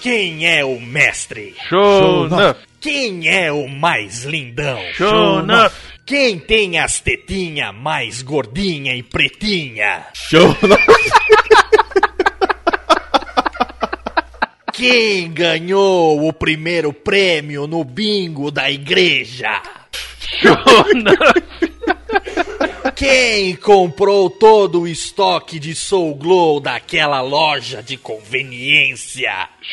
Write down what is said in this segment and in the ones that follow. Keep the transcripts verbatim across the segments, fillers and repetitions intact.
Quem é o mestre? Sho'nuff. Quem é o mais lindão? Sho'nuff. Quem tem as tetinhas mais gordinha e pretinha? Sho'nuff. Quem ganhou o primeiro prêmio no bingo da igreja? Sho'nuff. Quem comprou todo o estoque de Soul Glow daquela loja de conveniência?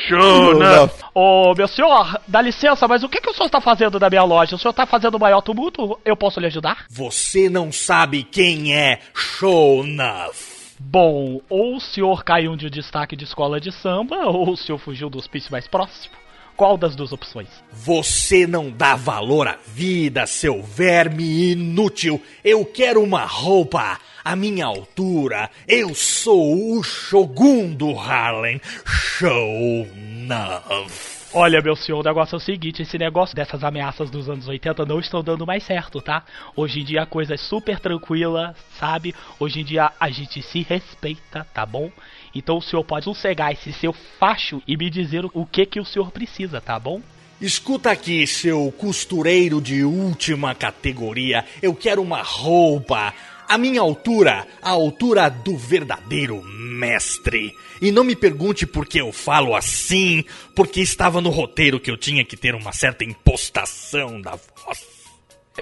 Sho'nuff. Ô, oh, meu senhor, dá licença, mas o que, que o senhor está fazendo na minha loja? O senhor está fazendo o maior tumulto? Eu posso lhe ajudar? Você não sabe quem é Sho'nuff. Bom, ou o senhor caiu de destaque de escola de samba, ou o senhor fugiu do hospício mais próximo. Qual das duas opções? Você não dá valor à vida, seu verme inútil. Eu quero uma roupa. A minha altura, eu sou o Shogun do Harlem. Sho'nuff. Olha, meu senhor, o negócio é o seguinte. Esse negócio dessas ameaças dos anos oitenta não estão dando mais certo, tá? Hoje em dia a coisa é super tranquila, sabe? Hoje em dia a gente se respeita, tá bom? Então o senhor pode sossegar esse seu facho e me dizer o que, que o senhor precisa, tá bom? Escuta aqui, seu costureiro de última categoria. Eu quero uma roupa. A minha altura, a altura do verdadeiro mestre. E não me pergunte por que eu falo assim, porque estava no roteiro que eu tinha que ter uma certa impostação da voz.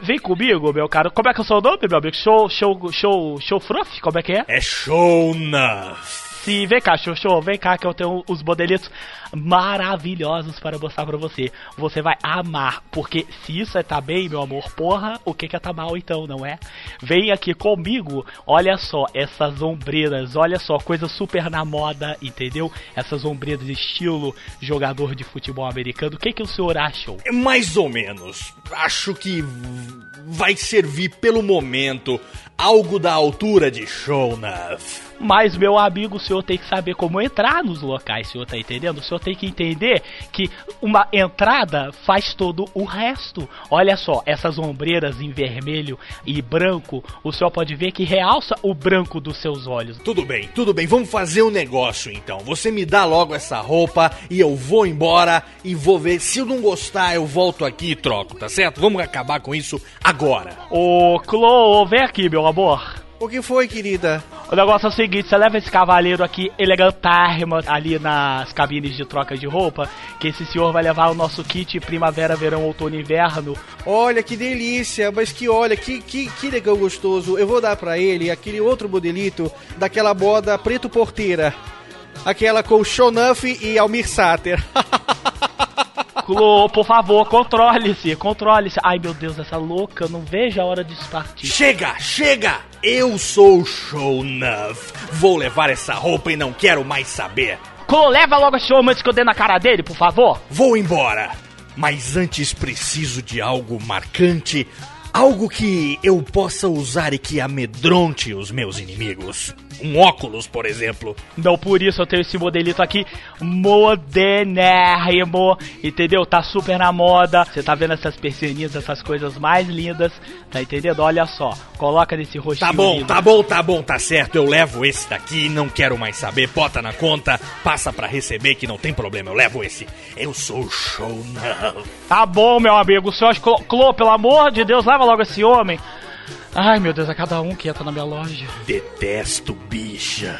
Vem comigo, meu caro. Como é que é o seu nome, meu amigo? Show, show, show, show Fruff? Como é que é? É Sho'nuff. Sim, vem cá, Xoxô, vem cá que eu tenho uns modelitos maravilhosos para mostrar pra você. Você vai amar, porque se isso é tá bem, meu amor, porra, o que que é tá mal então, não é? Vem aqui comigo, olha só, essas ombreiras, olha só, coisa super na moda, entendeu? Essas ombreiras estilo jogador de futebol americano, o que que o senhor acha? Mais ou menos, acho que vai servir pelo momento algo da altura de Sho'nuff. Mas, meu amigo, o senhor tem que saber como entrar nos locais, o senhor tá entendendo? O senhor tem que entender que uma entrada faz todo o resto. Olha só, essas ombreiras em vermelho e branco, o senhor pode ver que realça o branco dos seus olhos. Tudo bem, tudo bem, vamos fazer um negócio então. Você me dá logo essa roupa e eu vou embora e vou ver. Se eu não gostar, eu volto aqui e troco, tá certo? Vamos acabar com isso agora. Ô, Clô, vem aqui, meu amor. O que foi, querida? O negócio é o seguinte, você leva esse cavaleiro aqui, elegantárrimo, ali nas cabines de troca de roupa, que esse senhor vai levar o nosso kit primavera, verão, outono e inverno. Olha, que delícia, mas que olha, que, que, que legal gostoso. Eu vou dar pra ele aquele outro modelito daquela moda preto porteira. Aquela com Sho'nuff e Almir Sater. Clô, por favor, controle-se, controle-se. Ai, meu Deus, essa louca, não vejo a hora de partir. Chega, chega! Eu sou o Sho'nuff. Vou levar essa roupa e não quero mais saber. Clô, leva logo a Show antes que eu dê na cara dele, por favor. Vou embora, mas antes preciso de algo marcante, algo que eu possa usar e que amedronte os meus inimigos. Um óculos, por exemplo. Não, por isso eu tenho esse modelito aqui modernérrimo, entendeu? Tá super na moda. Você tá vendo essas persianinhas, essas coisas mais lindas, tá entendendo? Olha só, coloca nesse rostinho. Tá bom, lindo. tá bom, tá bom, tá certo. Eu levo esse daqui, não quero mais saber. Bota na conta, passa pra receber que não tem problema. Eu levo esse. Eu sou o Sho'nuff. Tá bom, meu amigo. O senhor Clô, pelo amor de Deus, leva logo esse homem. Ai, meu Deus, é cada um que entra na minha loja. Detesto bicha.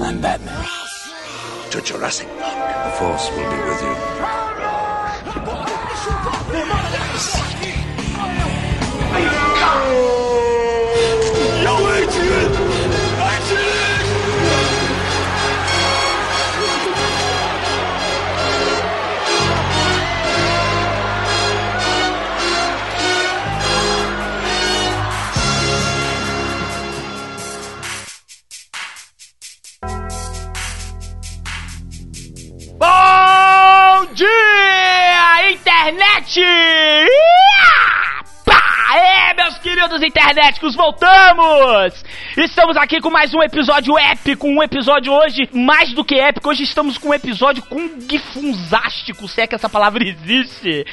I'm Batman. To Jurassic Park. The Force will be with you. Bom dia, internet! Yeah! Pá! É, queridos internéticos, voltamos! Estamos aqui com mais um episódio épico, um episódio hoje mais do que épico. Hoje estamos com um episódio kung-funzástico, se é que essa palavra existe.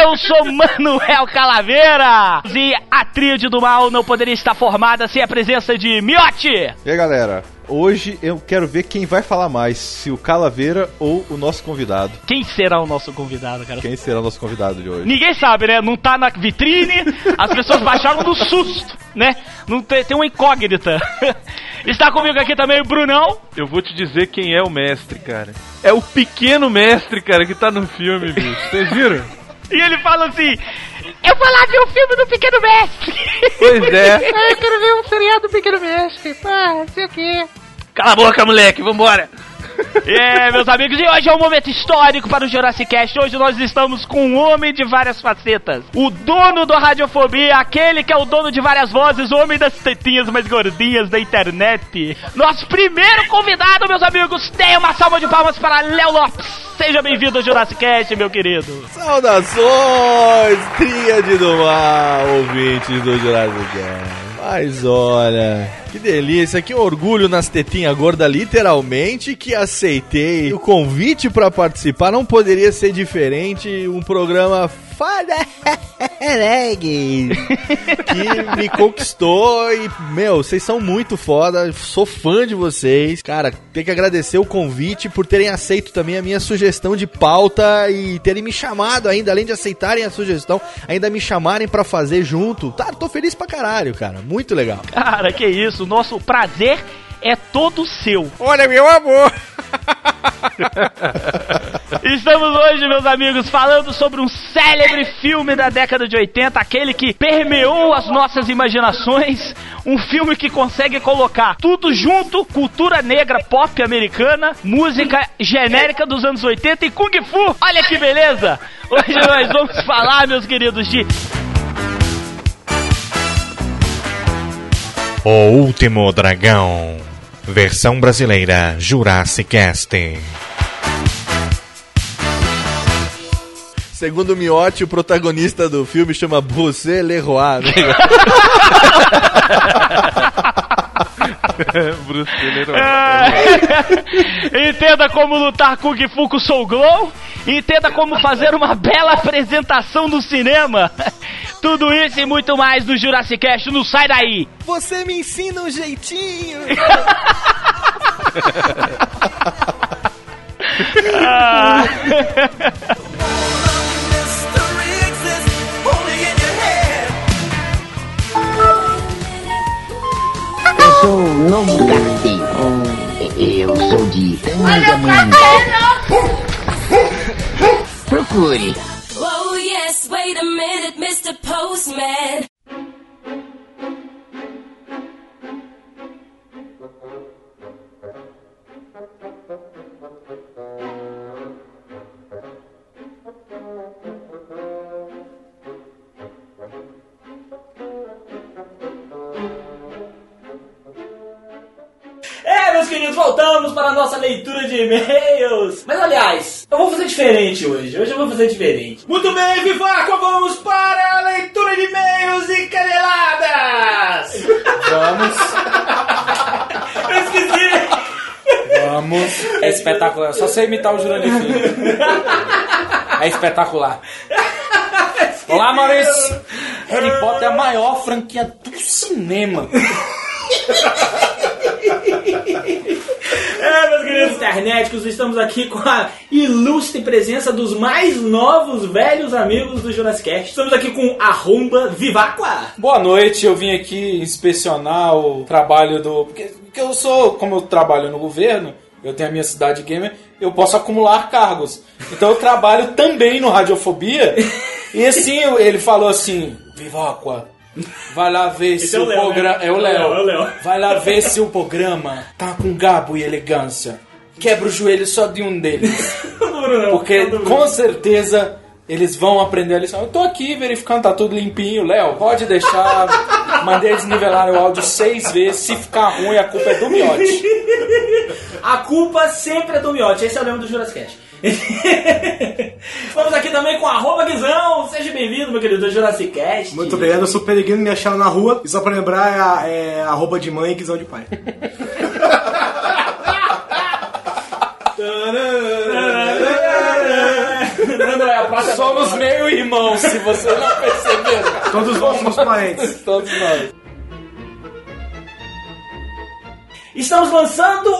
Eu sou Manuel Calaveira e a tríade do mal não poderia estar formada sem a presença de Miotti. E aí, galera? Hoje eu quero ver quem vai falar mais, se o Calaveira ou o nosso convidado. Quem será o nosso convidado, cara? Quem será o nosso convidado de hoje? Ninguém sabe, né? Não tá na vitrine, as pessoas baixaram do susto, né? Não tem, tem uma incógnita. Está comigo aqui também o Brunão. Eu vou te dizer quem é o mestre, cara. É o pequeno mestre, cara, que tá no filme, bicho. Vocês viram? E ele fala assim... Eu vou lá ver o filme do Pequeno Mestre. Pois é. Eu quero ver um seriado do Pequeno Mestre. Pá, sei o quê. Cala a boca, moleque. Vambora. É, meus amigos, e hoje é um momento histórico para o Jurassicast. Hoje nós estamos com um homem de várias facetas. O dono da Radiofobia, aquele que é o dono de várias vozes, o homem das tetinhas mais gordinhas da internet. Nosso primeiro convidado, meus amigos, tem uma salva de palmas para Léo Lopes. Seja bem-vindo ao Jurassicast, meu querido. Saudações, tríade do mal, ouvintes do Jurassicast. Mas olha, que delícia, que orgulho nas tetinhas gordas, literalmente, que aceitei. O convite pra participar não poderia ser diferente, um programa foda reggae que me conquistou e, meu, vocês são muito foda, sou fã de vocês. Cara, tenho que agradecer o convite por terem aceito também a minha sugestão de pauta e terem me chamado ainda, além de aceitarem a sugestão, ainda me chamarem pra fazer junto. Tá, tô feliz pra caralho, cara. Muito legal. Cara, que isso. Nosso prazer é todo seu. Olha, meu amor. Estamos hoje, meus amigos, falando sobre um célebre filme da década de oitenta, aquele que permeou as nossas imaginações, um filme que consegue colocar tudo junto, cultura negra, pop americana, música genérica dos anos oitenta e Kung Fu. Olha que beleza. Hoje nós vamos falar, meus queridos, de... O Último Dragão, versão brasileira Jurassicast. Segundo o Miotti, o protagonista do filme chama Bruce Leroy. Né? Bruce Leroy. É... Entenda como lutar Kung Fu com Soul Glow. Entenda como fazer uma bela apresentação no cinema. Tudo isso e muito mais no Jurassicast, não sai daí! Você me ensina um jeitinho! ah. Eu sou um novo carteiro. Eu sou de Tanga Manga. Procure. Oh yes, wait a minute, mister Postman. É, meus queridos, voltamos para a nossa leitura de e-mails. Mas, aliás, eu vou fazer diferente hoje. Hoje eu vou fazer diferente. Muito bem, Vivacqua, vamos para a leitura de e-mails e caneladas. Vamos. Eu esqueci. Vamos. É espetacular. Só sei imitar o Jurandir Filho. É espetacular. Olá, Maurício. Harry Potter é a maior franquia do cinema. É, meus queridos internéticos, estamos aqui com a ilustre presença dos mais novos, velhos amigos do Jurassicast. Estamos aqui com arromba Vivacqua. Boa noite, eu vim aqui inspecionar o trabalho do... Porque, porque eu sou, como eu trabalho no governo, eu tenho a minha Cidade Gamer, eu posso acumular cargos. Então eu trabalho também no Radiofobia. E assim, ele falou assim, Vivacqua... Vai lá ver Esse se é o, o programa... Né? É o Léo. Vai lá ver se o programa tá com gabo e elegância. Quebra o joelho só de um deles. Porque com certeza eles vão aprender a lição. Eu tô aqui verificando, tá tudo limpinho. Léo, pode deixar. Mandei desnivelar o áudio seis vezes. Se ficar ruim, a culpa é do Miotti. A culpa sempre é do Miotti. Esse é o lema do Jurassicast. Estamos aqui também com arroba Guizão. Seja bem-vindo, meu querido, do Jurassicast. Muito bem, eu sou peregrino, me acharam na rua. E só pra lembrar, é, é arroba de mãe e Guizão de pai. Somos meio irmãos, se você não perceber. Todos nós somos parentes. Todos nós. Estamos lançando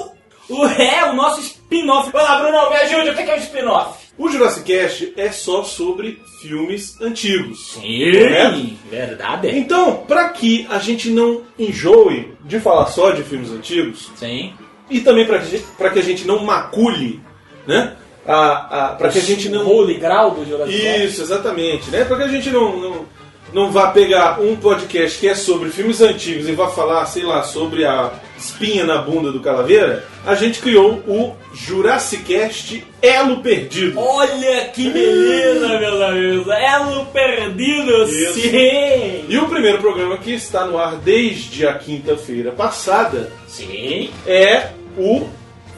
o é, o nosso spin-off. Vai lá, Brunão, me ajude, o que é um spin-off? O Jurassicast é só sobre filmes antigos. Sim, verdade. Então, pra que a gente não enjoe de falar só de filmes antigos, sim, e também pra, pra que a gente não macule, né? A, a, pra que a gente não... Holy Grail do Jurassicast. Isso, exatamente, né? Pra que a gente não, não, não vá pegar um podcast que é sobre filmes antigos e vá falar, sei lá, sobre a espinha na bunda do Calaveira, a gente criou o Jurassicast Elo Perdido. Olha que beleza, meus amigos! Elo Perdido, isso. Sim! E o primeiro programa que está no ar desde a quinta-feira passada, sim, é o...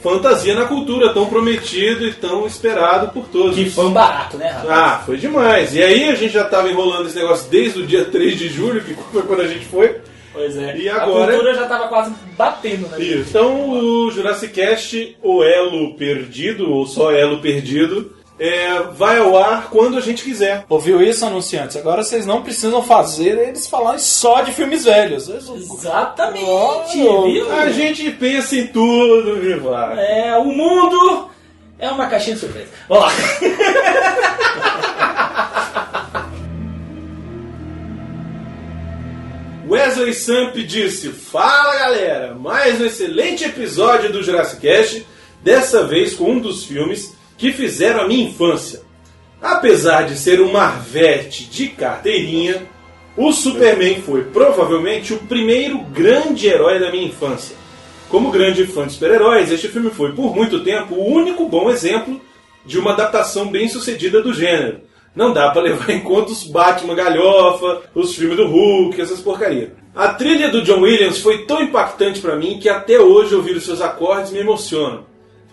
Fantasia na Cultura, tão prometido e tão esperado por todos. Que foi um barato, né, rapaz? Ah, foi demais. E aí a gente já tava enrolando esse negócio desde o dia três de julho, que foi quando a gente foi. Pois é. E agora... A cultura já tava quase batendo, né? Isso. Então o Jurassicast, o Elo Perdido, ou só Elo Perdido, é, vai ao ar quando a gente quiser. Ouviu isso, anunciantes? Agora vocês não precisam fazer eles falarem só de filmes velhos. Exatamente, oh, viu? A gente pensa em tudo, Viva. É, o mundo é uma caixinha de surpresa. Vamos lá. Wesley Samp disse: fala, galera, mais um excelente episódio do Jurassicast, dessa vez com um dos filmes que fizeram a minha infância. Apesar de ser um marvete de carteirinha, o Superman foi provavelmente o primeiro grande herói da minha infância. Como grande fã de super-heróis, este filme foi, por muito tempo, o único bom exemplo de uma adaptação bem-sucedida do gênero. Não dá pra levar em conta os Batman galhofa, os filmes do Hulk, essas porcarias. A trilha do John Williams foi tão impactante pra mim que até hoje ouvir os seus acordes me emociona.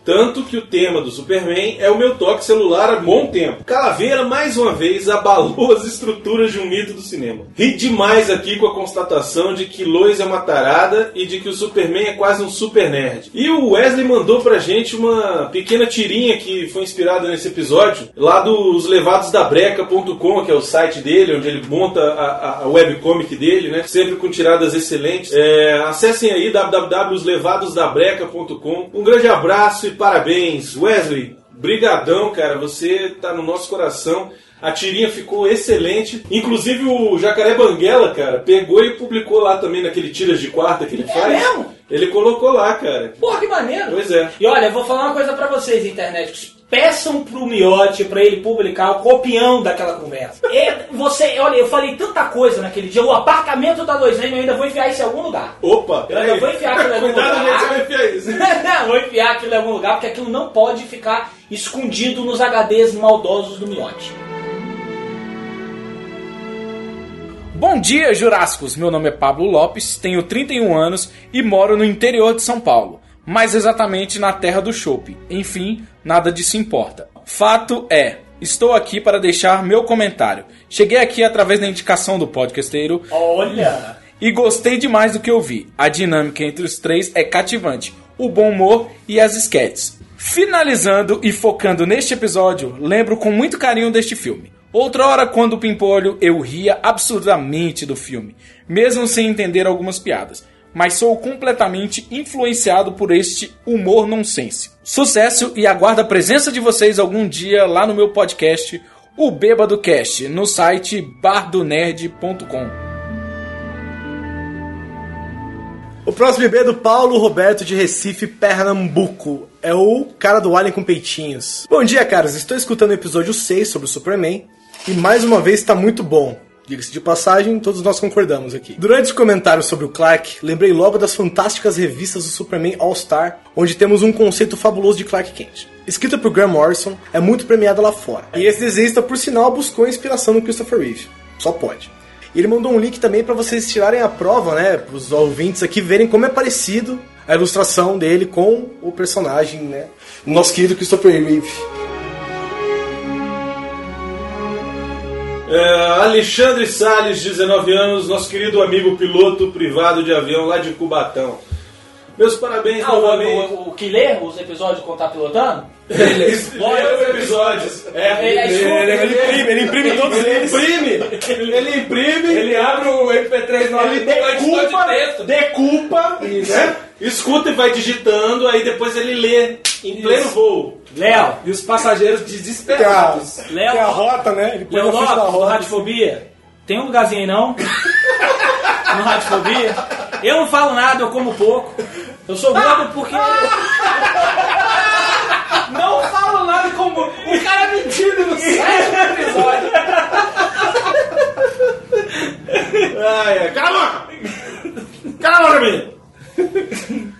Tanto que o tema do Superman é o meu toque celular há bom tempo. Calaveira, mais uma vez, abalou as estruturas de um mito do cinema. Ri demais aqui com a constatação de que Lois é uma tarada e de que o Superman é quase um super nerd. E o Wesley mandou pra gente uma pequena tirinha que foi inspirada nesse episódio, lá do os levados da breca ponto com, que é o site dele, onde ele monta a, a, a webcomic dele, né? Sempre com tiradas excelentes. É, acessem aí w w w ponto os levados da breca ponto com. Um grande abraço e parabéns, Wesley. Brigadão, cara. Você tá no nosso coração. A tirinha ficou excelente. Inclusive o Jacaré Banguela, cara, pegou e publicou lá também naquele tiras de quarta que ele é faz. Mesmo? Ele colocou lá, cara. Porra, que maneiro. Pois é. E olha, eu vou falar uma coisa pra vocês, internet. Peçam pro Miotti pra ele publicar o copião daquela conversa. E você, olha, eu falei tanta coisa naquele dia. O apartamento da dois M, eu ainda vou enfiar isso em algum lugar. Opa! Eu ainda vou enfiar aquilo em algum lugar. Cuidado, você vai enfiar isso. Não, vou enfiar aquilo em algum lugar, porque aquilo não pode ficar escondido nos H Ds maldosos do Miotti. Bom dia, Jurássicos. Meu nome é Pablo Lopes, tenho trinta e um anos e moro no interior de São Paulo. Mais exatamente na terra do chopp. Enfim, nada disso importa. Fato é, estou aqui para deixar meu comentário. Cheguei aqui através da indicação do podcasteiro. Olha! E gostei demais do que eu vi. A dinâmica entre os três é cativante. O bom humor e as esquetes. Finalizando e focando neste episódio, lembro com muito carinho deste filme. Outrora, quando pimpolho, eu ria absurdamente do filme, mesmo sem entender algumas piadas. Mas sou completamente influenciado por este humor nonsense. Sucesso e aguardo a presença de vocês algum dia lá no meu podcast, o Bêbado Cast, no site bar do nerd ponto com. O próximo bebê é do Paulo Roberto de Recife, Pernambuco. É o cara do Alien com peitinhos. Bom dia, caras. Estou escutando o episódio seis sobre o Superman e mais uma vez está muito bom. Diga-se de passagem, todos nós concordamos aqui. Durante os comentários sobre o Clark, lembrei logo das fantásticas revistas do Superman All-Star, onde temos um conceito fabuloso de Clark Kent. Escrita por Graham Morrison, é muito premiada lá fora. E esse desenhista, por sinal, buscou inspiração no Christopher Reeve. Só pode. E ele mandou um link também para vocês tirarem a prova, né, para os ouvintes aqui verem como é parecido a ilustração dele com o personagem, né, o nosso querido Christopher Reeve. É, Alexandre Salles, dezenove anos, nosso querido amigo piloto privado de avião lá de Cubatão. Meus parabéns ah, novamente. O, o, o que lê os episódios quando tá pilotando? Ele lê os episódios. É, ele, ele, ele, ele imprime, ele imprime ele todos eles. Imprime, ele imprime, ele abre o M P três na hora, ele decupa, decupa, isso. Né? Escuta e vai digitando, aí depois ele lê em pleno voo. Léo. E os passageiros desesperados. Léo. Que a rota, né? Ele Léo Lopes, do Radiofobia. Tem um lugarzinho aí não? No Radiofobia. Eu não falo nada, eu como pouco. Eu sou gordo porque... Não falo nada como... O cara é mentindo no sétimo episódio. Ai, ai. Cala a boca, menino.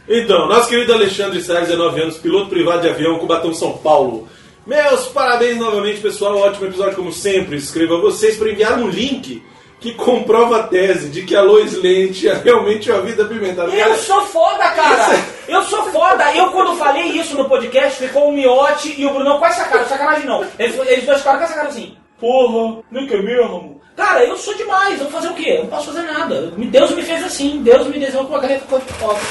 Então, nosso querido Alexandre Salles, dezenove anos, piloto privado de avião, Cubatão, São Paulo. Meus parabéns novamente, pessoal. Ótimo episódio, como sempre. Escreva a vocês para enviar um link... que comprova a tese de que a Lois Lane tinha realmente uma vida apimentada. Eu sou foda, cara! Eu sou foda! Eu, quando falei isso no podcast, ficou o Miotti e o Brunão quase sacaram. Sacanagem não. Eles, eles dois ficaram com essa cara assim. Porra, nem que é mesmo. Cara, eu sou demais. Eu vou fazer o quê? Eu não posso fazer nada. Deus me fez assim. Deus me desenhou com uma caneta cor de foto.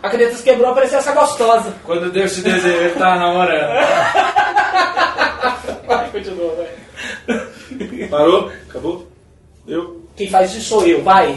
A caneta se quebrou, apareceu essa gostosa. Quando Deus te desenhou, ele tá namorando. Vai, continua, vai. Parou? Acabou? Eu? Quem faz isso sou eu, vai.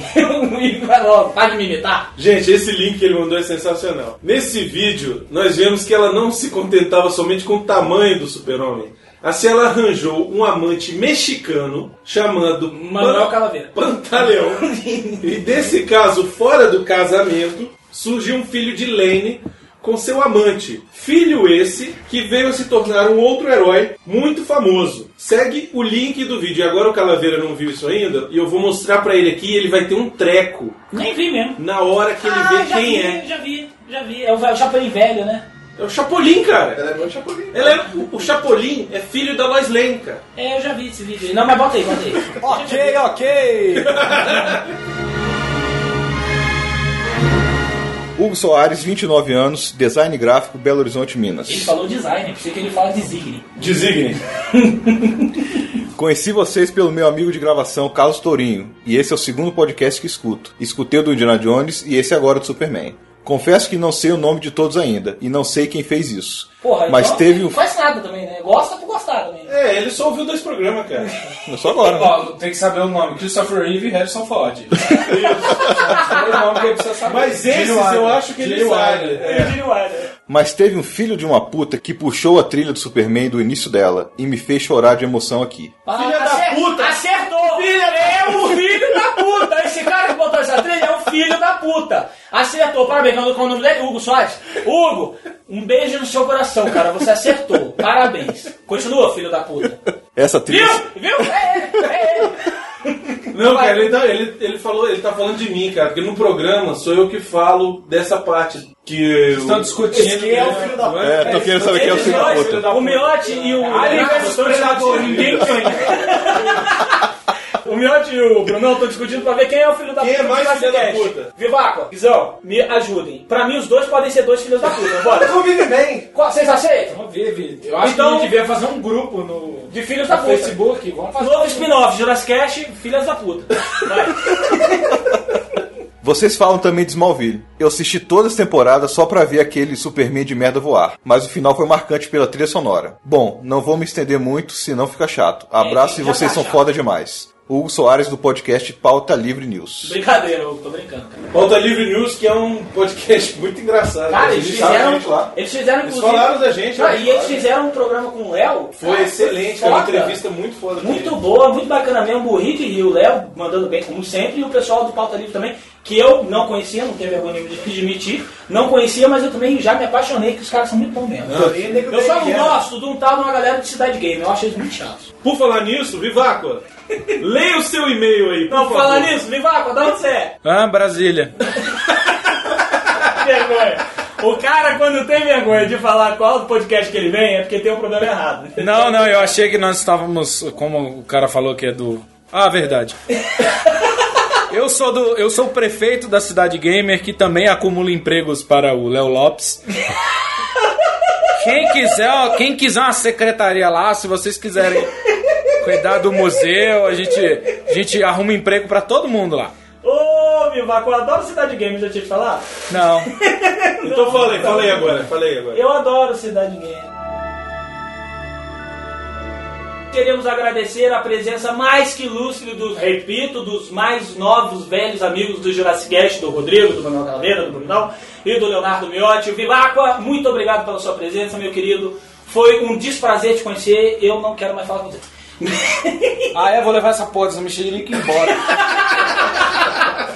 Vai logo, vai me imitar. Gente, esse link que ele mandou é sensacional. Nesse vídeo, nós vemos que ela não se contentava somente com o tamanho do super-homem. Assim, ela arranjou um amante mexicano chamado Manuel Calaveira Pantaleão. E desse caso, fora do casamento, surgiu um filho de Lane com seu amante. Filho esse que veio a se tornar um outro herói muito famoso. Segue o link do vídeo. E agora o Calaveira não viu isso ainda. E eu vou mostrar pra ele aqui. Ele vai ter um treco. Nem vi mesmo. Na hora que ele ah, vê quem vi, é. Já vi, já vi. É o Chapolin velho, né? É o Chapolin, cara. Ela é o Chapolin. Ela é... O Chapolin é filho da Lois Lane, cara. É, eu já vi esse vídeo. Não, mas bota aí, bota aí. Ok, ok. Hugo Soares, vinte e nove anos, design gráfico, Belo Horizonte, Minas. Ele falou design, por isso que ele fala designe. Designe. Conheci vocês pelo meu amigo de gravação, Carlos Tourinho, e esse é o segundo podcast que escuto. Escutei o do Indiana Jones e esse agora do Superman. Confesso que não sei o nome de todos ainda, e não sei quem fez isso. Porra, mas então, teve um... não faz nada também, né? Gosta por gostar também. É, ele só ouviu dois programas, cara. Só agora, né? Tem que saber o nome. Christopher Reeve e Harrison Ford. Mas esses eu acho que ele sabe. Mas teve um filho de uma puta que puxou a trilha do Superman do início dela e me fez chorar de emoção aqui. Ah, filha da puta! Acertou! Filha é o filho da puta! Esse cara que botou essa trilha é o filho da puta! Acertou, parabéns, quando o nome dele Hugo Soares. Hugo, um beijo no seu coração, cara, você acertou, parabéns. Continua, filho da puta. Essa trilha... Viu? Viu? É ele, é ele. Não, cara, ele, ele, ele, falou, ele tá falando de mim, cara, porque no programa sou eu que falo dessa parte. Que eu... estão discutindo esse que é o filho da puta. É, tô querendo saber quem é o filho da puta. O Miotti e o... Ali vai os predadores, ninguém ganha. O Miotti e o Brunão estão discutindo pra ver quem é o filho da puta. Quem é mais filho da puta? Vivacqua, Guizão, me ajudem. Pra mim, os dois podem ser dois filhos da puta. Bora. Convive bem. Vocês aceitam? Vamos ver, Vitor. Eu acho então, que a gente devia fazer um grupo no... de filhos da puta. Facebook. Vamos fazer novo um spin-off, Jurassicast, filhas da puta. Vai. Vocês falam também de Smallville. Eu assisti todas as temporadas só pra ver aquele Superman de merda voar. Mas o final foi marcante pela trilha sonora. Bom, não vou me estender muito, senão fica chato. Abraço é, e vocês tá são chato. Foda demais. Hugo Soares, do podcast Pauta Livre News. Brincadeira, Hugo, tô brincando. Cara. Pauta Livre News, que é um podcast muito engraçado. Cara, eles fizeram... Lá. Eles fizeram, inclusive... Eles falaram da gente. Ah, e eles fizeram um programa com o Léo. Foi cara, excelente, foi uma entrevista muito foda. Muito dele. Boa, muito bacana mesmo. O Rick e o Léo mandando bem, como sempre. E o pessoal do Pauta Livre também, que eu não conhecia, não tenho vergonha de admitir. Não conhecia, mas eu também já me apaixonei, que os caras são muito bons mesmo. Não, eu, eu só não gosto de um tal de uma galera de Cidade Gamer. Eu achei eles muito chatos. Por falar nisso, Vivacqua... Leia o seu e-mail aí, por não, favor. Não, fala nisso, Vivacqua, dá onde você é? Ah, Brasília. Vergonha. O cara, quando tem vergonha de falar qual podcast que ele vem, é porque tem um problema errado. Não, não, eu achei que nós estávamos, como o cara falou que é do... Ah, verdade. Eu sou, do, eu sou o prefeito da Cidade Gamer, que também acumula empregos para o Léo Lopes. Quem quiser, quem quiser uma secretaria lá, se vocês quiserem... cuidar do museu, a gente, a gente arruma emprego pra todo mundo lá. Ô, oh, Vivacqua, eu adoro Cidade Gamer, já tinha te falado? Não. Então falei, falei agora, falei agora. Eu adoro Cidade Gamer. Queremos agradecer a presença mais que lúcida dos, repito, dos mais novos, velhos amigos do Jurassicast, do Rodrigo, do Manuel Calaveira, do Brunão e do Leonardo Miotti. Vivacqua, muito obrigado pela sua presença, meu querido. Foi um desprazer te conhecer, eu não quero mais falar com você. Ah, é? Vou levar essa porra dessa mexerica embora.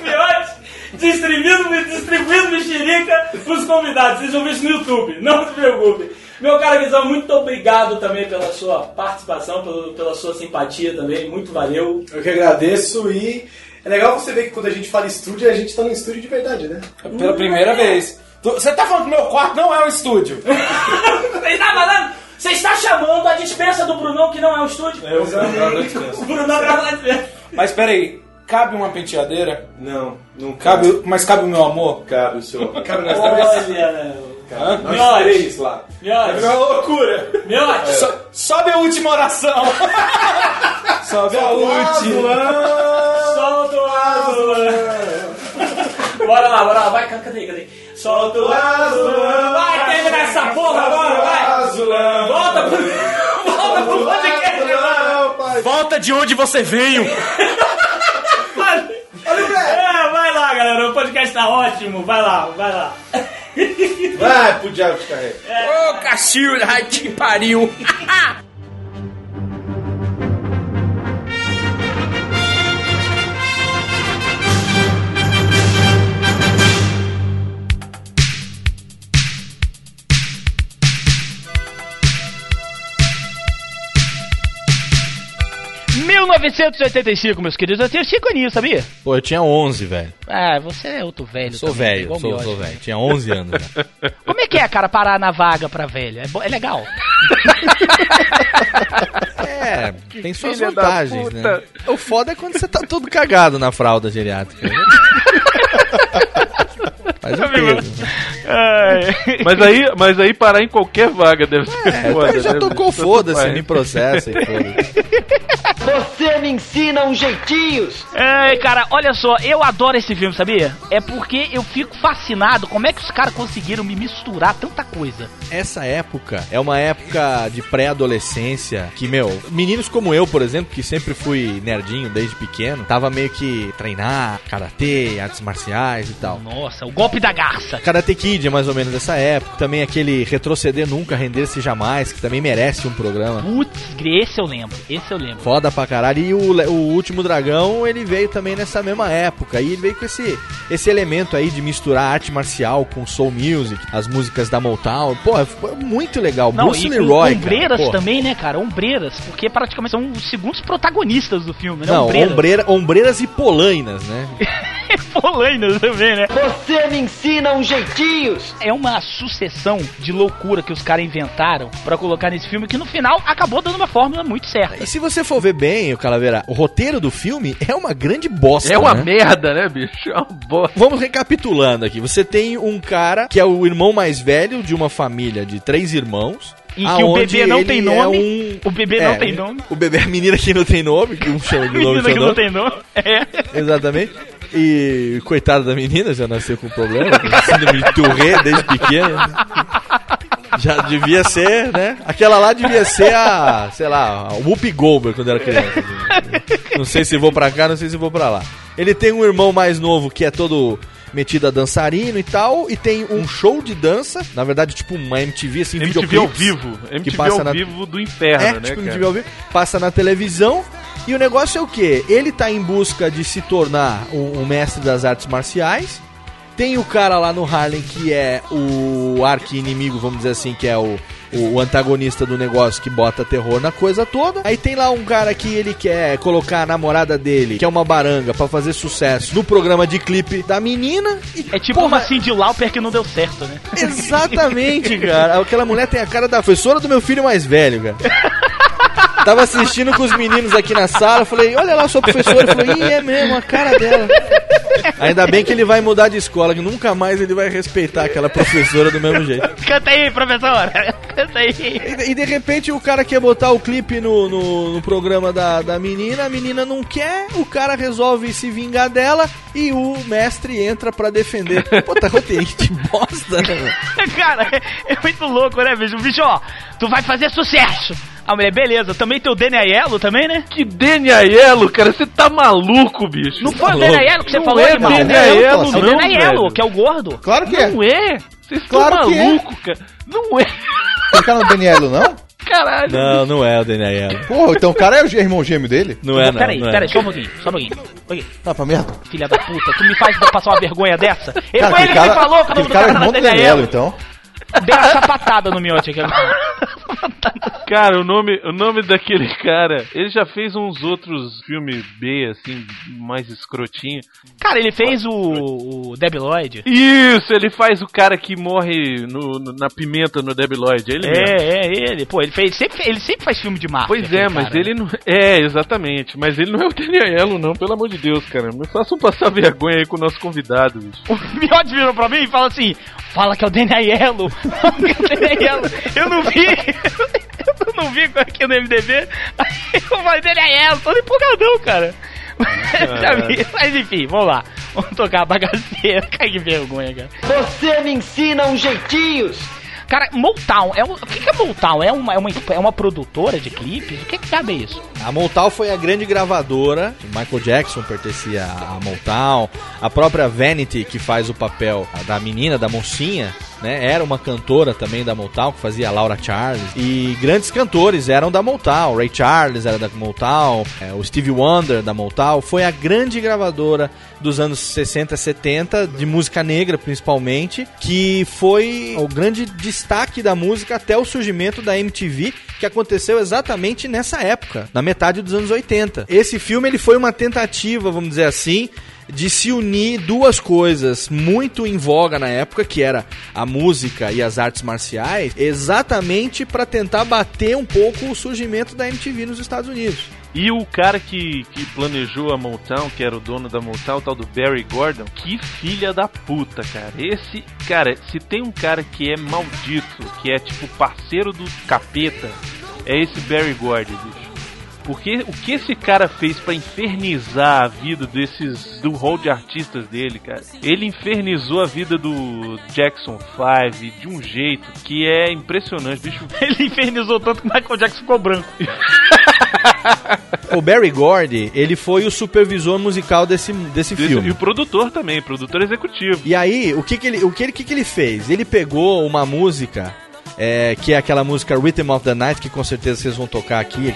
Miotti, distribuindo, distribuindo mexerica pros convidados. Vocês vão ver isso no YouTube, não se preocupe. Meu cara Guizão, muito obrigado também pela sua participação, pelo, pela sua simpatia também, muito valeu. Eu que agradeço e é legal você ver que quando a gente fala estúdio, a gente tá no estúdio de verdade, né? Pela primeira é. vez. Você tá falando que meu quarto não é um estúdio. Você tá falando? Você está chamando a dispensa do Brunão que não é um estúdio? É, eu gravo na dispensa. O Brunão grava na dispensa. Mas peraí. Cabe uma penteadeira? Não, não cabe. cabe. Mas cabe o meu amor? Cabe o seu amor. Cabe nós três lá. Miotti. É uma loucura. Miotti. So, sobe a última oração. Sobe a última. Solta o azulão. Bora lá, bora lá. Vai, cadê, cadê? Solta o azulão. Vai, terminar essa porra agora, vai. Azulão. Volta pro... Volta pro podcast lá. Volta de onde você veio. É, vai lá, galera, o podcast tá ótimo. Vai lá, vai lá. Vai pro diabo de carreira. Ô, cacilho, que pariu. mil novecentos e oitenta e cinco, meus queridos. Eu tenho cinco aninhos, sabia? Pô, eu tinha onze, velho. Ah, você é outro velho. Sou também, velho, sou, sou velho. Tinha onze anos, velho. Como é que é, cara, parar na vaga pra velho? É, bo... é legal? É, tem suas filha vantagens, né? O foda é quando você tá todo cagado na fralda geriátrica. Faz o peso. É. Mas, aí, mas aí parar em qualquer vaga deve ser é, foda. Ele já deve, tocou foda-se, me processa e foda-se. Você me ensina uns jeitinhos. É, cara, olha só, eu adoro esse filme, sabia? É porque eu fico fascinado como é que os caras conseguiram me misturar tanta coisa. Essa época é uma época de pré-adolescência que, meu, meninos como eu, por exemplo, que sempre fui nerdinho desde pequeno, tava meio que treinar karatê, artes marciais e tal. Nossa, o golpe da garça. Karate Kid é mais ou menos dessa época. Também aquele Retroceder Nunca, Render-se Jamais, que também merece um programa. Putz, esse eu lembro, esse eu lembro. Foda pra caralho. E o, o Último Dragão, ele veio também nessa mesma época. E ele veio com esse, esse elemento aí de misturar arte marcial com soul music, as músicas da Motown. Pô, foi muito legal. Não, Bruce Leroy, e ombreiras, cara, também, né, cara? Ombreiras, porque praticamente são os segundos protagonistas do filme, né? Não, ombreiras, ombreira, ombreiras e polainas, né? Polainas também, né? Você me ensina uns jeitinhos! É uma sucessão de loucura que os caras inventaram pra colocar nesse filme, que no final acabou dando uma fórmula muito certa. E se você for ver bem, Calaveira, o roteiro do filme é uma grande bosta. É uma né? merda, né, bicho? É uma bosta. Vamos recapitulando aqui. Você tem um cara que é o irmão mais velho de uma família de três irmãos. Em que o bebê não tem nome. É um... O bebê não é, tem nome. O bebê é a menina que não tem nome. Que um chama de nome. Menina que não tem nome. É. Exatamente. E coitada da menina, já nasceu com problema. Síndrome de Tourette desde pequena. Já devia ser, né? Aquela lá devia ser a, sei lá, a Whoopi Goldberg quando era criança. Não sei se vou pra cá, não sei se vou pra lá. Ele tem um irmão mais novo que é todo metido a dançarino e tal, e tem um show de dança, na verdade, tipo uma M T V, assim, videoclips. M T V ao vivo, M T V ao vivo do inferno, é, né, tipo, cara? M T V ao vivo, passa na televisão, e o negócio é o quê? Ele tá em busca de se tornar um, um mestre das artes marciais. Tem o cara lá no Harlem que é o arqui-inimigo, vamos dizer assim, que é o, o antagonista do negócio, que bota terror na coisa toda. Aí tem lá um cara que ele quer colocar a namorada dele, que é uma baranga, pra fazer sucesso no programa de clipe da menina. E, é tipo, porra, uma Cyndi Lauper que não deu certo, né? Exatamente, cara. Aquela mulher tem a cara da professora do meu filho mais velho, cara. Tava assistindo com os meninos aqui na sala, falei, olha lá, sua professora. Ele falou, ih, é mesmo, a cara dela. Ainda bem que ele vai mudar de escola, que nunca mais ele vai respeitar aquela professora do mesmo jeito. Canta aí, professora. isso aí. E, e de repente o cara quer botar o clipe no, no, no programa da, da menina, a menina não quer, o cara resolve se vingar dela e o mestre entra pra defender. Pô, tá roteirista de bosta, né? Cara, é muito louco, né, bicho? Bicho, ó, tu vai fazer sucesso. Ah, mulher, beleza. Também tem o Danny Aiello também, né? Que Danny Aiello, cara? Você tá maluco, bicho. Não foi o Danny Aiello que você falou, irmão? Não é Danny Aiello, não, velho. É o Danny Aiello, que é o gordo. Claro que é. Não é. Vocês estão malucos, cara. Não é. Não é o Danny Aiello, não? Caralho. Não, não é o Danny Aiello. Porra, então o cara é o irmão gêmeo dele? Não é, não. Peraí, peraí, só um pouquinho, só um pouquinho. Tá pra merda? Filha da puta, tu me faz passar uma vergonha dessa? Ele foi ele que me falou que o nome do cara era o Danny Aiello, então. Deu uma sapatada no Miotti aqui agora. Cara, o nome, o nome daquele cara, ele já fez uns outros filmes B, assim, mais escrotinho. Cara, ele fez o, o Debi Lloyd. Isso, ele faz o cara que morre no, no, na pimenta no Debi Lloyd, ele é, mesmo. É, é, ele, pô, ele, fez, sempre, ele sempre faz filme de máfia. Pois é, mas cara, ele não... É, exatamente, mas ele não é o Danny Aiello, não, pelo amor de Deus, cara. Não façam passar vergonha aí com o nosso convidado, bicho. O Miotti virou pra mim e fala assim, fala que é o Danny Aiello, fala que é o Danny Aiello, eu não vi... Eu não vi aqui no M D B, aí eu falei dele é ela, todo empolgadão, cara. Mas, mas enfim, vamos lá. Vamos tocar a bagaceira, cara, que vergonha, cara. Você me ensina uns jeitinhos. Cara, Motown, é um, o que é Motown? É uma, é, uma, é uma produtora de clipes? O que é que cabe isso? A Motown foi a grande gravadora, Michael Jackson pertencia à Motown, a própria Vanity, que faz o papel da menina, da mocinha, né, era uma cantora também da Motown, que fazia a Laura Charles, e grandes cantores eram da Motown, Ray Charles era da Motown, é, o Stevie Wonder da Motown, foi a grande gravadora dos anos sessenta, setenta, de música negra principalmente, que foi o grande destaque da música até o surgimento da M T V, que aconteceu exatamente nessa época, na metade dos anos oitenta. Esse filme ele foi uma tentativa, vamos dizer assim, de se unir duas coisas muito em voga na época, que era a música e as artes marciais, exatamente para tentar bater um pouco o surgimento da M T V nos Estados Unidos. E o cara que, que planejou a Motown, que era o dono da Motown, o tal do Berry Gordy, que filha da puta, cara. Esse, cara, se tem um cara que é maldito, que é tipo parceiro do capeta, é esse Berry Gordy, bicho. Porque o que esse cara fez pra infernizar a vida desses, do hall de artistas dele, cara? Ele infernizou a vida do Jackson five de um jeito que é impressionante, bicho. Ele infernizou tanto que o Michael Jackson ficou branco. O Berry Gordy, ele foi o supervisor musical desse, desse filme. E o produtor também, produtor executivo. E aí, o que que ele, o que, que, que ele fez? Ele pegou uma música, é, que é aquela música Rhythm of the Night, que com certeza vocês vão tocar aqui.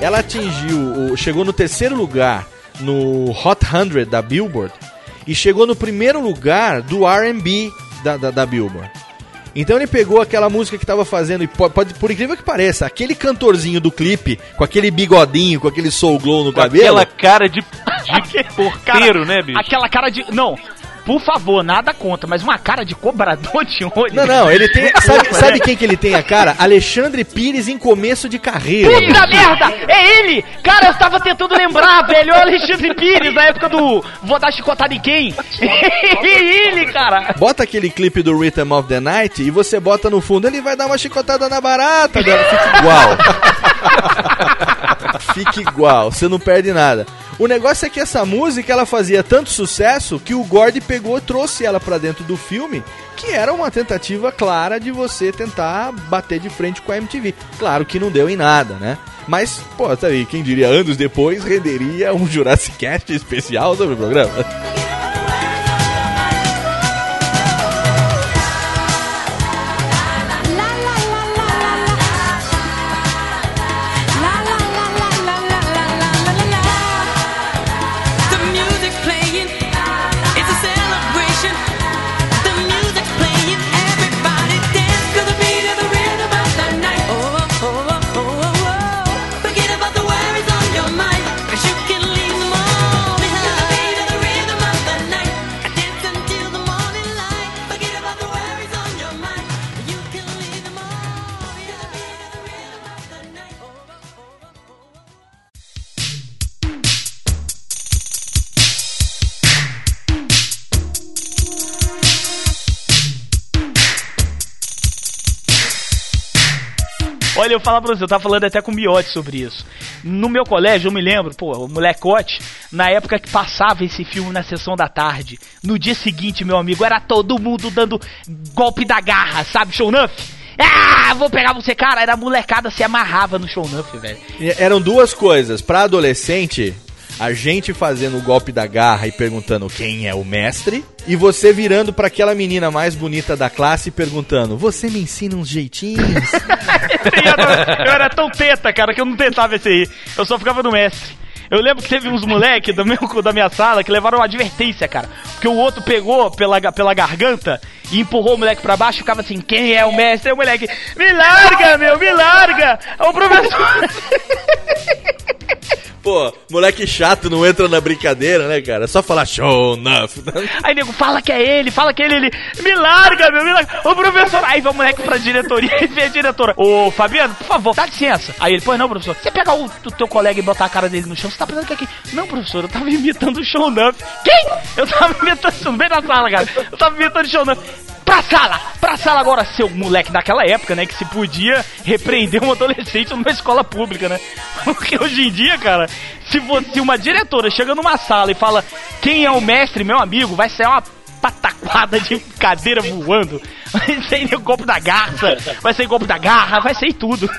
Ela atingiu, chegou no terceiro lugar no Hot cem da Billboard e chegou no primeiro lugar do R and B da, da, da Billboard. Então ele pegou aquela música que tava fazendo, e pode, por incrível que pareça, aquele cantorzinho do clipe, com aquele bigodinho, com aquele Soul Glow no com cabelo. Aquela cara de, de porteiro, né, bicho? Aquela cara de... Não, por favor, nada contra, mas uma cara de cobrador de olho. Não, não, ele tem... Sabe, sabe quem que ele tem a cara? Alexandre Pires em começo de carreira. Puta merda! É ele! Cara, eu tava tentando lembrar, velho. O Alexandre Pires, na época do Vou Dar Chicotada em Quem? É ele, cara! Bota aquele clipe do Rhythm of the Night e você bota no fundo, ele vai dar uma chicotada na barata, velho. Fica igual. Fica igual, você não perde nada. O negócio é que essa música, ela fazia tanto sucesso que o Gordy pegou e trouxe ela pra dentro do filme, que era uma tentativa clara de você tentar bater de frente com a M T V. Claro que não deu em nada, né? Mas, pô, tá aí, quem diria, anos depois renderia um Jurassicast especial sobre o programa. Olha, eu falar pra você, eu tava falando até com o Miotti sobre isso. No meu colégio, eu me lembro, pô, o molecote, na época que passava esse filme na sessão da tarde, no dia seguinte, meu amigo, era todo mundo dando golpe da garra, sabe, Sho'nuff? Ah, vou pegar você, cara, era molecada, se amarrava no Sho'nuff, velho. Eram duas coisas, pra adolescente, a gente fazendo o golpe da garra e perguntando quem é o mestre, e você virando pra aquela menina mais bonita da classe e perguntando, você me ensina uns jeitinhos? eu, eu era tão teta, cara, que eu não tentava esse aí, eu só ficava no mestre. Eu lembro que teve uns moleques da minha sala que levaram uma advertência, cara. Porque o outro pegou pela, pela garganta e empurrou o moleque pra baixo e ficava assim, quem é o mestre? Aí o moleque, me larga, meu, me larga! É o professor... Pô, moleque chato não entra na brincadeira, né, cara? É só falar Sho'nuff. Aí, nego, fala que é ele, fala que é ele, ele... Me larga, meu, me larga. Ô, professor... Aí vai o moleque pra diretoria e vê a diretora. Ô, Fabiano, por favor, dá licença. Aí ele, pois não, professor. Você pega o, o teu colega e botar a cara dele no chão, você tá pensando que é quem? Não, professor, eu tava imitando o Sho'nuff. Quem? Eu tava imitando... Não vem na sala, cara. Eu tava imitando o Sho'nuff. Pra sala! Pra sala agora, seu moleque daquela época, né? Que se podia repreender um adolescente numa escola pública, né? Porque hoje em dia, cara, se você, uma diretora chega numa sala e fala quem é o mestre, meu amigo, vai sair uma pataquada de cadeira voando. Vai sair o golpe da garça, vai sair golpe da garra, vai sair tudo.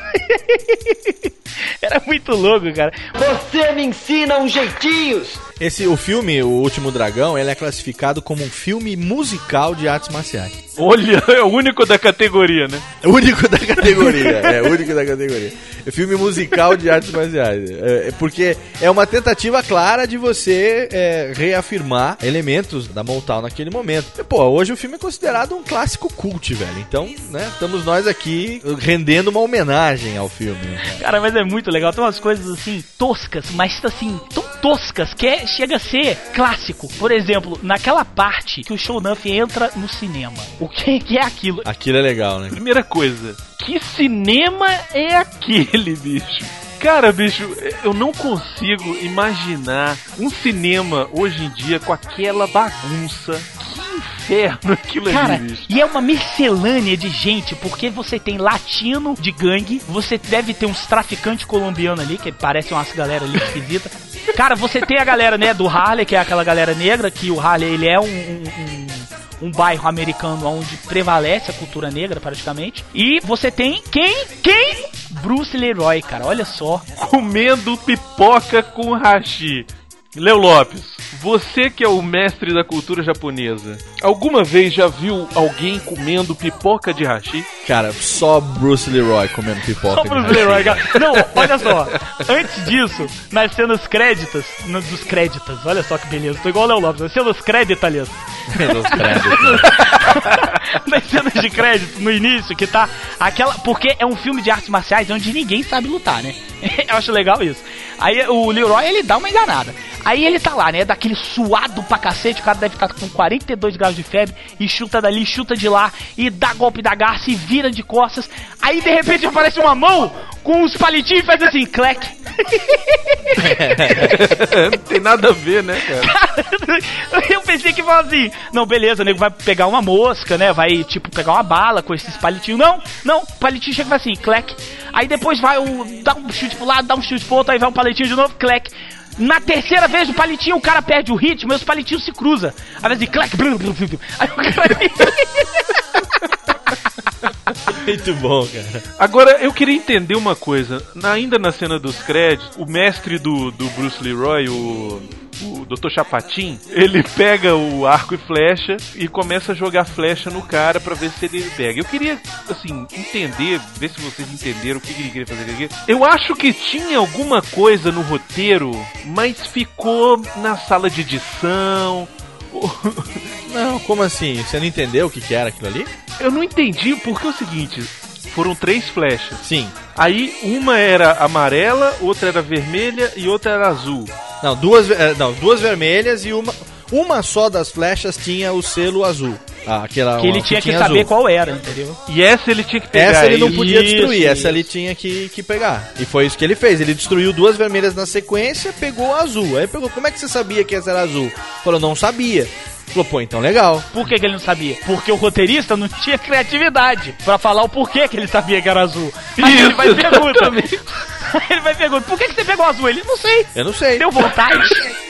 Era muito louco, cara. Você me ensina uns jeitinhos. Esse, o filme, O Último Dragão, ele é classificado como um filme musical de artes marciais. Olha, é o único da categoria, né? É o único da categoria, é o único da categoria. É filme musical de artes marciais. É, é porque é uma tentativa clara de você é, reafirmar elementos da Motown naquele momento. E, pô, hoje o filme é considerado um clássico cult, velho. Então, né, estamos nós aqui rendendo uma homenagem ao filme. Cara, mas é muito legal. Tem umas coisas, assim, toscas, mas, assim, tão toscas que é, chega a ser clássico. Por exemplo, naquela parte que o Sho'nuff entra no cinema. O que, que é aquilo? Aquilo é legal, né? Primeira coisa, que cinema é aquele, bicho? Cara, bicho, eu não consigo imaginar um cinema hoje em dia com aquela bagunça. Que inferno aquilo ali, cara, bicho. E é uma miscelânea de gente, porque você tem latino de gangue, você deve ter uns traficantes colombianos ali, que parecem umas galera ali esquisita. Cara, você tem a galera, né, do Harley, que é aquela galera negra, que o Harley, ele é um... um, um um bairro americano onde prevalece a cultura negra, praticamente. E você tem quem? Quem? Bruce Leroy, cara, olha só. Comendo pipoca com hashi. Léo Lopes, você que é o mestre da cultura japonesa, alguma vez já viu alguém comendo pipoca de hashi? Cara, só Bruce Leroy comendo pipoca. Só de Bruce hashi. Leroy, cara. Não, olha só. Antes disso, nas cenas créditas, nos dos créditos, olha só que beleza. Tô igual o Léo Lopes, nas cenas créditas, aliás. Nos créditos. Nas cenas de crédito, no início, que tá aquela... Porque é um filme de artes marciais onde ninguém sabe lutar, né? Eu acho legal isso. Aí o Leroy, ele dá uma enganada. Aí ele tá lá, né, daquele suado pra cacete, o cara deve estar com quarenta e dois graus de febre, e chuta dali, chuta de lá, e dá golpe da garça, e vira de costas, aí de repente aparece uma mão com uns palitinhos e faz assim, clec. Não tem nada a ver, né, cara? Cara, eu pensei que falava assim, não, beleza, o nego vai pegar uma mosca, né, vai, tipo, pegar uma bala com esses palitinhos, não, não, o palitinho chega e faz assim, clec. Aí depois vai, um, dá um chute pro lado, dá um chute pro outro, aí vai um palitinho de novo, clec. Na terceira vez o palitinho, o cara perde o ritmo e os palitinhos se cruzam. Às vezes, clac, blum, blum, blum, blum. Aí o cara... Muito bom, cara. Agora, eu queria entender uma coisa. Na, ainda na cena dos créditos, o mestre do, do Bruce Leroy, o... o doutor Chapatin, ele pega o arco e flecha e começa a jogar flecha no cara pra ver se ele pega. Eu queria, assim, entender, ver se vocês entenderam o que ele queria fazer aqui. Eu acho que tinha alguma coisa no roteiro, mas ficou na sala de edição... Não, como assim? Você não entendeu o que, que era aquilo ali? Eu não entendi, porque é o seguinte... Foram três flechas. Sim. Aí uma era amarela, outra era vermelha e outra era azul. Não, duas, não, duas vermelhas e uma... Uma só das flechas tinha o selo azul. Ah, aquela, que ele tinha que saber azul. Qual era, entendeu? E essa ele tinha que pegar. Essa ele não podia isso, destruir, isso. Essa ele tinha que, que pegar. E foi isso que ele fez. Ele destruiu duas vermelhas na sequência, pegou a azul. Aí pegou, como é que você sabia que essa era azul? Falou, não sabia. Falou, pô, então legal. Por que que ele não sabia? Porque o roteirista não tinha criatividade pra falar o porquê que ele sabia que era azul. Aí isso, ele vai e pergunta. Ele vai e pergunta, por que que você pegou azul? Ele, não sei. Eu não sei. Deu vontade,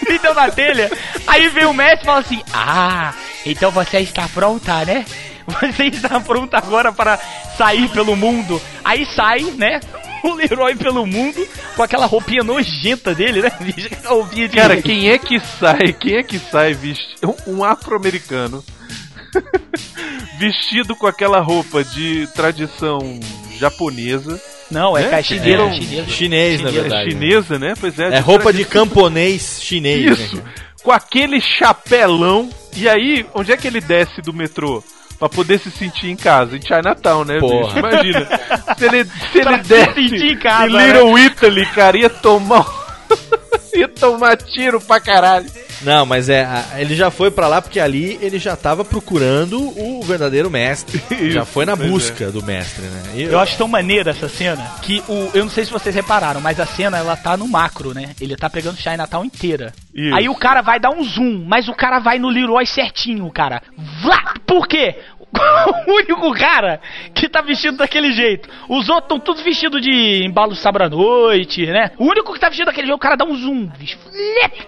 me deu na telha. Aí vem o mestre e fala assim, ah, então você está pronta, né? Você está pronta agora para sair pelo mundo. Aí sai, né? O Leroy pelo mundo com aquela roupinha nojenta dele, né, bicho? Aquela roupinha de... Cara, quem é que sai? Quem é que sai, bicho? Um, um afro-americano vestido com aquela roupa de tradição japonesa. Não, é, é caixinheiro, é, chinês, chinês, na verdade. É chinesa, né? Pois é. É de roupa tradição... de camponês chinês. Isso, né? Com aquele chapelão. E aí, onde é que ele desce do metrô? Pra poder se sentir em casa, em Chinatown, né? Porra. Imagina. Se ele, se ele desce se em casa, Little né? Italy, cara, ia tomar, ia tomar tiro pra caralho. Não, mas é, ele já foi pra lá porque ali ele já tava procurando o verdadeiro mestre. Isso, já foi na busca é. do mestre, né? Eu... eu acho tão maneira essa cena que o, eu não sei se vocês repararam, mas a cena ela tá no macro, né? Ele tá pegando Chinatown inteira. Isso. Aí o cara vai dar um zoom, mas o cara vai no Leroy certinho, cara. Vlá! Por quê? O único cara que tá vestido daquele jeito. Os outros estão todos vestidos de embalo sabra-noite, né? O único que tá vestido daquele jeito, o cara dá um zoom.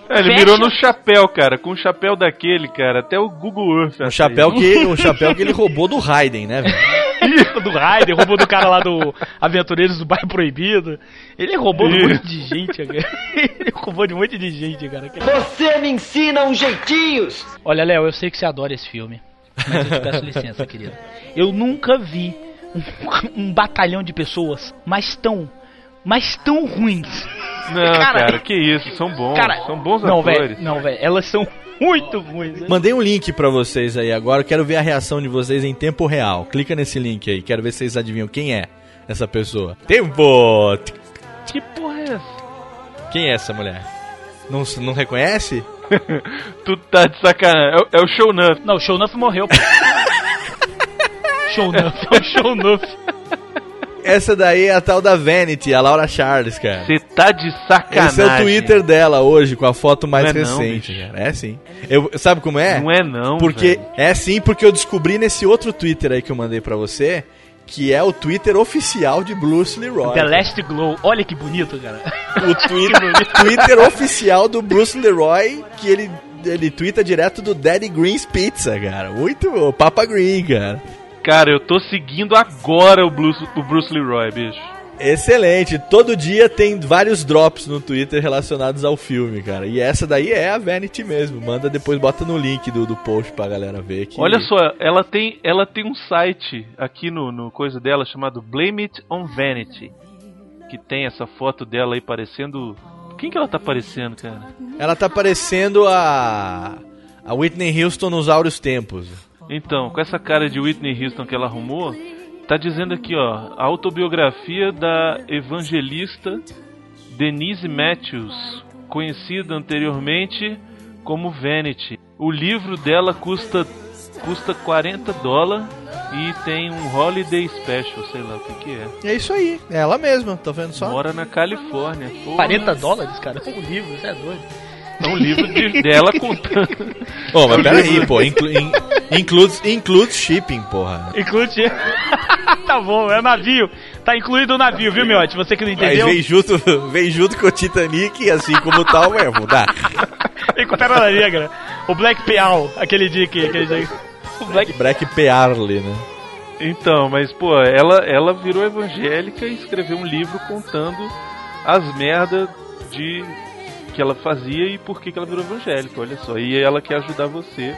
É, ele mirou no chapéu, cara. Com o chapéu daquele, cara. Até o Google Earth. Um chapéu, que, um chapéu que ele roubou do Raiden, né, velho? Do Raiden, roubou do cara lá do Aventureiros do Bairro Proibido. Ele roubou de um monte de gente, cara. Ele roubou de um monte de gente, cara. Você me ensina uns jeitinhos! Olha, Léo, eu sei que você adora esse filme. Mas eu te peço licença, querido. Eu nunca vi um, um batalhão de pessoas mais tão, mais tão ruins. Não, cara, cara, que isso, são bons, cara, são bons não, atores. Véio, não, velho, elas são muito ruins. Mandei um link pra vocês aí agora, quero ver a reação de vocês em tempo real. Clica nesse link aí, quero ver se vocês adivinham quem é essa pessoa. Tempo! Que porra é essa? Quem é essa mulher? Não, não reconhece? Tu tá de sacanagem. É, é o Sho'nuff. Não, o Sho'nuff morreu. Sho'nuff, é o Sho'nuff. Essa daí é a tal da Vanity, a Laura Charles, cara. Você tá de sacanagem. Esse é o Twitter dela hoje, com a foto mais não é recente. Não, cara. É sim. Eu, sabe como é? Não é não, porque velho. É sim, porque eu descobri nesse outro Twitter aí que eu mandei pra você, que é o Twitter oficial de Bruce Leroy. The Last Glow. Olha que bonito, cara. O Twitter, Twitter oficial do Bruce Leroy, que ele, ele twitta direto do Daddy Green's Pizza, cara. Muito bom. Papa Green, cara. Cara, eu tô seguindo agora o Bruce, o Bruce Leroy, bicho. Excelente. Todo dia tem vários drops no Twitter relacionados ao filme, cara. E essa daí é a Vanity mesmo. Manda depois, bota no link do, do post pra galera ver. Que... Olha só, ela tem, ela tem um site aqui no, no coisa dela chamado Blame It on Vanity. Que tem essa foto dela aí parecendo... Quem que ela tá parecendo, cara? Ela tá parecendo a... a Whitney Houston nos áureos tempos. Então, com essa cara de Whitney Houston que ela arrumou... Tá dizendo aqui, ó, a autobiografia da evangelista Denise Matthews, conhecida anteriormente como Vanity. O livro dela custa, custa quarenta dólares e tem um holiday special, sei lá o que que é. É isso aí, é ela mesma, tá vendo só? Mora na Califórnia. Porra. quarenta dólares, cara? Um livro, você é doido. É um livro de, dela contando. Ô, oh, mas peraí, pô. Inclu, in, includes, includes shipping, porra. Include shipping. Tá bom, é navio. Tá incluído o navio, viu, Miotti? Você que não entendeu. Mas vem junto, vem junto com o Titanic, assim como o tal, é, mudar. E com o Pérola Negra. O Black Pearl, aquele dia que... Aquele dia, o Black... Black Pearl, né? Então, mas, pô, ela, ela virou evangélica e escreveu um livro contando as merdas de... que ela fazia e por que ela virou evangélica, olha só. E ela quer ajudar você.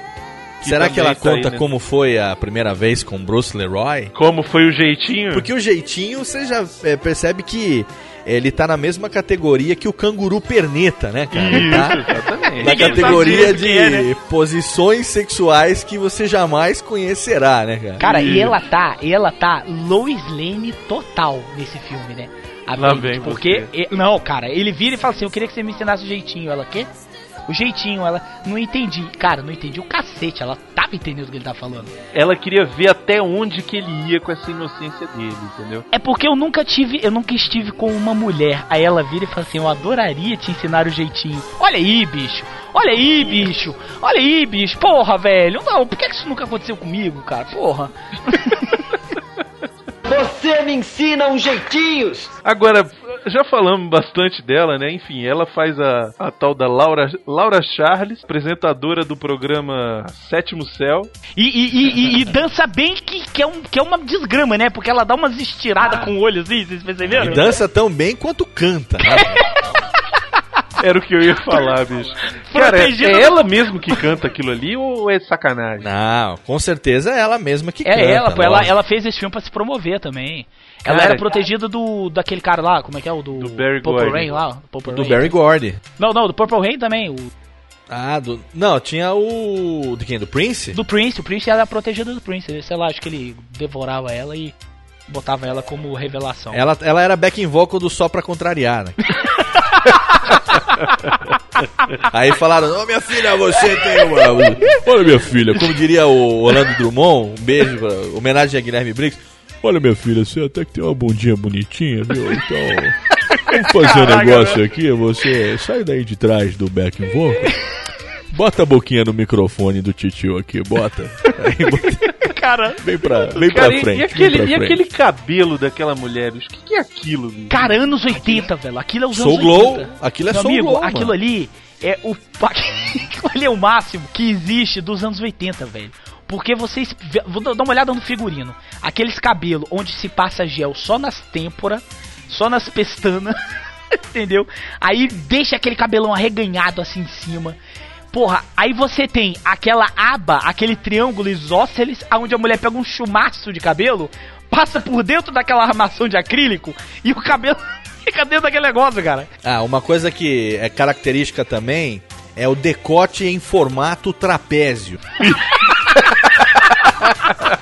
Que Será que ela tá conta aí, né? Como foi a primeira vez com Bruce Leroy? Como foi o jeitinho? Porque o jeitinho, você já é, percebe que ele tá na mesma categoria que o canguru perneta, né, cara? Isso, tá? Exatamente. Na categoria de é, né? posições sexuais que você jamais conhecerá, né, cara? Cara, e ela tá, ela tá Lois Lane total nesse filme, né? Lá vem porque ele, não, cara, ele vira e fala assim: eu queria que você me ensinasse o jeitinho. Ela, quê? o jeitinho, ela não entendi, cara, não entendi o cacete, ela tava entendendo o que ele tava falando. Ela queria ver até onde que ele ia com essa inocência dele, entendeu? É porque eu nunca tive, eu nunca estive com uma mulher, aí ela vira e fala assim, eu adoraria te ensinar o jeitinho. Olha aí, bicho, olha aí, bicho, olha aí, bicho, porra, velho, não, por que isso nunca aconteceu comigo, cara, porra? Você me ensina uns jeitinhos! Agora, já falamos bastante dela, né? Enfim, ela faz a, a tal da Laura, Laura Charles, apresentadora do programa Sétimo Céu. E, e, e, e, e dança bem, que, que, é um, que é uma desgrama, né? Porque ela dá umas estiradas ah. com o olho, assim, vocês perceberam? E dança tão bem quanto canta, né? Era o que eu ia falar, bicho. Cara, é, é ela mesmo que canta aquilo ali ou é sacanagem? Não, com certeza é ela mesma que é canta. É ela, pô. Ela, ela fez esse filme pra se promover também. Ela cara, era protegida do daquele cara lá, como é que é? O do, do Berry Gordy. Rain, lá, Purple do Rain. Berry Gordy. Não, não, do Purple Rain também. O... Ah, do... Não, tinha o... De quem? Do Prince? Do Prince. O Prince era protegida do Prince. Sei lá, acho que ele devorava ela e botava ela como revelação. Ela, ela era backing vocal do Só Pra Contrariar, né? Aí falaram, ô oh, minha filha, você tem uma... Olha minha filha, como diria o Orlando Drummond, um beijo, pra... homenagem a Guilherme Briggs. Olha minha filha, você até que tem uma bundinha bonitinha, viu? Então, vamos fazer um negócio aqui, você sai daí de trás do back and vocal, bota a boquinha no microfone do titio aqui, bota. Aí bota... Cara, vem pra, vem cara, pra frente. E, e, aquele, pra e frente. aquele cabelo daquela mulher, o que, que é aquilo? Meu? Cara, anos oitenta, aquilo, velho. Aquilo é os Soul anos Glow, oitenta. Aquilo é Soul amigo, Glow, aquilo mano. ali é o aquilo ali é o máximo que existe dos anos oitenta, velho. Porque vocês... Vou dar uma olhada no figurino. Aqueles cabelos onde se passa gel só nas têmporas, só nas pestanas, entendeu? Aí deixa aquele cabelão arreganhado assim em cima. Porra, aí você tem aquela aba, aquele triângulo isósceles, onde a mulher pega um chumaço de cabelo, passa por dentro daquela armação de acrílico e o cabelo fica dentro daquele negócio, cara. Ah, uma coisa que é característica também é o decote em formato trapézio.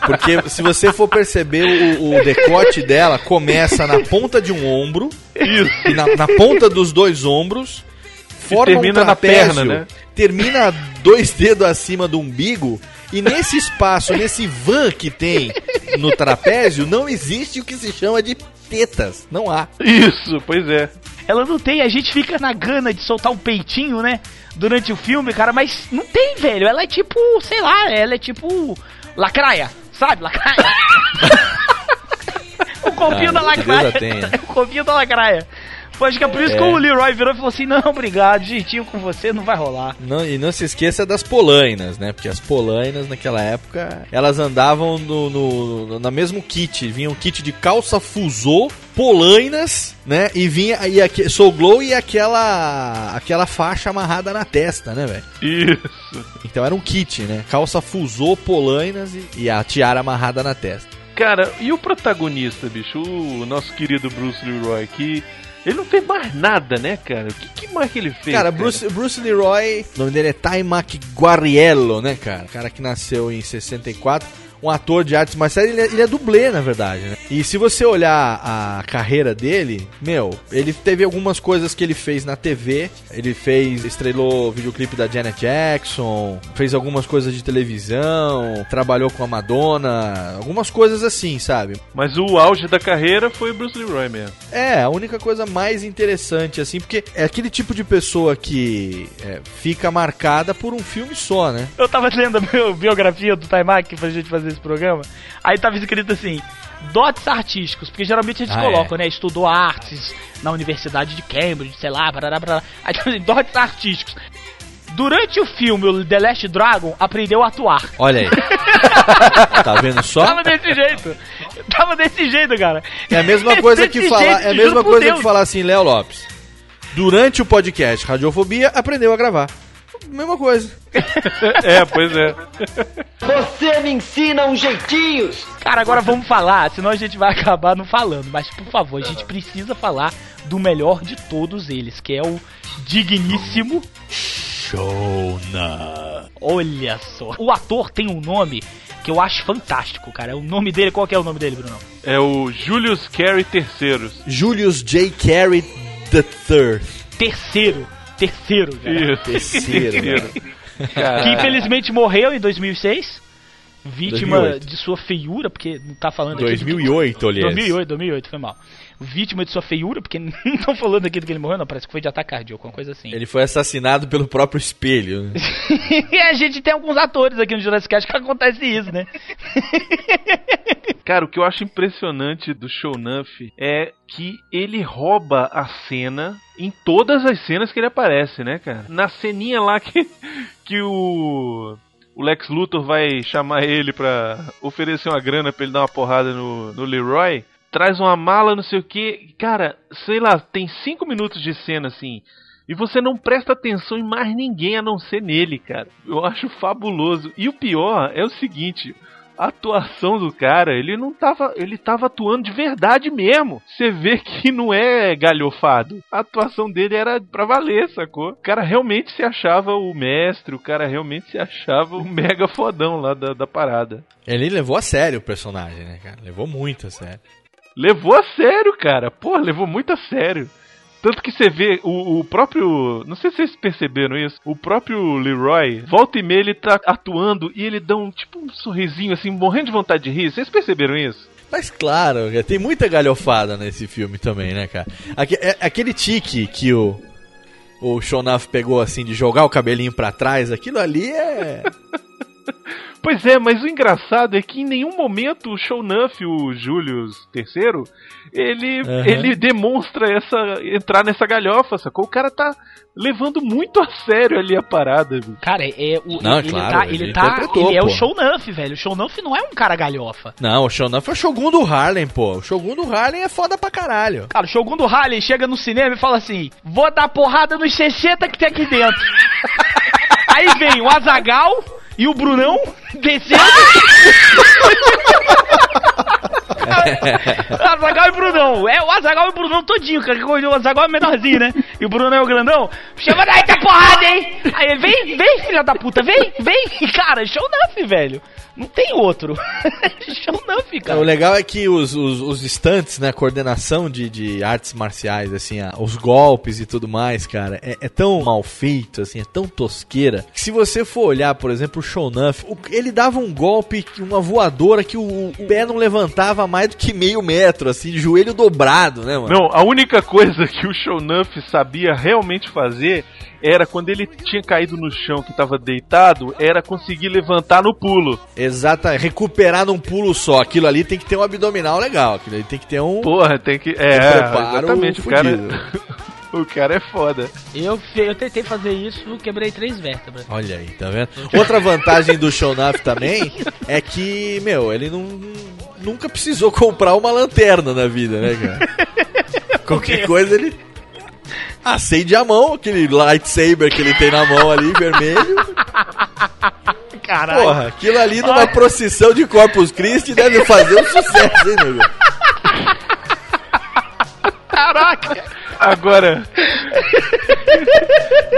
Porque se você for perceber, o, o decote dela começa na ponta de um ombro, isso, e na, na ponta dos dois ombros, forma e termina um trapézio, na perna, né? Termina dois dedos acima do umbigo, e nesse espaço, nesse van que tem no trapézio, não existe o que se chama de tetas, não há. Isso, pois é. Ela não tem, a gente fica na gana de soltar um peitinho, né, durante o filme, cara, mas não tem, velho, ela é tipo, sei lá, ela é tipo lacraia, sabe, lacraia? O copinho ah, da lacraia, tem, né? O copinho da lacraia. Acho que é por isso é. que o Leroy virou e falou assim, não, obrigado, jeitinho com você, não vai rolar. Não, e não se esqueça das polainas, né? Porque as polainas, naquela época, elas andavam no, no, no, no mesmo kit. Vinha um kit de calça fusô, polainas, né? E vinha e aqui, Soul Glow e aquela, aquela faixa amarrada na testa, né, velho? Isso. Então era um kit, né? Calça fusô, polainas e, e a tiara amarrada na testa. Cara, e o protagonista, bicho? O nosso querido Bruce Leroy aqui... Ele não fez mais nada, né, cara? O que, que mais que ele fez? Cara, cara? Bruce, Bruce Leroy, o nome dele é Taimak Guarriello, né, cara? O cara que nasceu em sessenta e quatro, um ator de artes marciais, ele, é, ele é dublê, na verdade, né? E se você olhar a carreira dele, meu, ele teve algumas coisas que ele fez na T V, ele fez, estrelou o videoclipe da Janet Jackson, fez algumas coisas de televisão, trabalhou com a Madonna, algumas coisas assim, sabe? Mas o auge da carreira foi Bruce Leroy mesmo. É, a única coisa mais interessante, assim, porque é aquele tipo de pessoa que é, fica marcada por um filme só, né? Eu tava lendo a bio, biografia do Taimak pra gente fazer esse programa, aí tava escrito assim... Dotes artísticos, porque geralmente eles ah, colocam, é. né? Estudou artes na Universidade de Cambridge, sei lá, barará, barará. Aí tem dotes artísticos. Durante o filme, o The Last Dragon aprendeu a atuar. Olha aí. Tá vendo só? Tava desse jeito. Tava desse jeito, cara. É a mesma coisa que falar, é a mesma coisa que falar assim, Léo Lopes. Durante o podcast Radiofobia, aprendeu a gravar. Mesma coisa. É, pois é. Você me ensina uns jeitinhos. Cara, agora vamos falar, senão a gente vai acabar não falando. Mas, por favor, a gente precisa falar do melhor de todos eles, que é o digníssimo... Sho'nuff. Olha só. O ator tem um nome que eu acho fantástico, cara. O nome dele, qual que é o nome dele, Brunão? É o Julius Carey terceiro. Julius J. Carey terceiro. Terceiro. Terceiro, cara. Terceiro. Cara. Que infelizmente morreu em dois mil e seis. Vítima dois mil e oito. De sua feiura, porque não tá falando aqui. dois mil e oito, que... aliás. dois mil e oito, dois mil e oito, foi mal. Vítima de sua feiura, porque não estão falando aqui do que ele morreu, não. Parece que foi de ataque cardíaco, alguma coisa assim. Ele foi assassinado pelo próprio espelho, né? E a gente tem alguns atores aqui no Jurassicast que acontece isso, né? Cara, o que eu acho impressionante do Sho'nuff é que ele rouba a cena em todas as cenas que ele aparece, né, cara? Na ceninha lá que, que o... O Lex Luthor vai chamar ele pra oferecer uma grana pra ele dar uma porrada no, no Leroy. Traz uma mala, não sei o que. Cara, sei lá, tem cinco minutos de cena assim. E você não presta atenção em mais ninguém a não ser nele, cara. Eu acho fabuloso. E o pior é o seguinte... A atuação do cara, ele não tava. Ele tava atuando de verdade mesmo. Você vê que não é galhofado. A atuação dele era pra valer, sacou? O cara realmente se achava o mestre, o cara realmente se achava o mega fodão lá da, da parada. Ele levou a sério o personagem, né, cara? Levou muito a sério. Levou a sério, cara. Pô, levou muito a sério. Tanto que você vê o, o próprio... Não sei se vocês perceberam isso. O próprio Leroy, volta e meia, ele tá atuando e ele dá um tipo um sorrisinho assim, morrendo de vontade de rir. Vocês perceberam isso? Mas claro, tem muita galhofada nesse filme também, né, cara? Aque, é, aquele tique que o, o Sho'nuff pegou assim, de jogar o cabelinho pra trás, aquilo ali é... Pois é, mas o engraçado é que em nenhum momento o Sho'nuff, o Julius terceiro, ele, uhum. ele demonstra essa, entrar nessa galhofa, sacou? O cara tá levando muito a sério ali a parada. Viu? Cara, é, o, não, ele, claro, tá, ele, ele, tá, ele é pô. O Sho'nuff, velho. O Sho'nuff não é um cara galhofa. Não, o Sho'nuff é o Shogun do Harlem, pô. O Shogun do Harlem é foda pra caralho. Cara, o Shogun do Harlem chega no cinema e fala assim, vou dar porrada nos sessenta que tem aqui dentro. Aí vem o Azaghal... E o Brunão descendo. Azaghal e Brunão. É o Azaghal e o Brunão todinho, cara. O Azaghal é menorzinho, né? E o Brunão é o grandão. Chama daí, tá porrada, hein? Aí ele, vem, vem, filha da puta, vem, vem. Cara, Sho'nuff, velho. Não tem outro. Sho'nuff, cara. O legal é que os, os, os stunts, né? A coordenação de, de artes marciais, assim, ah, os golpes e tudo mais, cara, é, é tão mal feito, assim, é tão tosqueira. Que se você for olhar, por exemplo, o Sho'nuff, o, ele dava um golpe, uma voadora que o, o pé não levantava mais do que meio metro, assim, de joelho dobrado, né, mano? Não, a única coisa que o Sho'nuff sabia realmente fazer era quando ele tinha caído no chão, que tava deitado, era conseguir levantar no pulo. Exato, recuperar num pulo só. Aquilo ali tem que ter um abdominal legal. Aquilo ali tem que ter um... Porra, tem que... É, exatamente, o cara... O cara é foda. Eu, eu tentei fazer isso, quebrei três vértebras. Olha aí, tá vendo? Outra vantagem do Sho'nuff também é que, meu, ele não, nunca precisou comprar uma lanterna na vida, né, cara? Qualquer coisa ele... Acende a mão, aquele lightsaber que ele tem na mão ali, vermelho. Caralho. Porra, aquilo ali numa Ai. procissão de Corpus Christi deve fazer um sucesso, hein, nego? Caraca! Agora...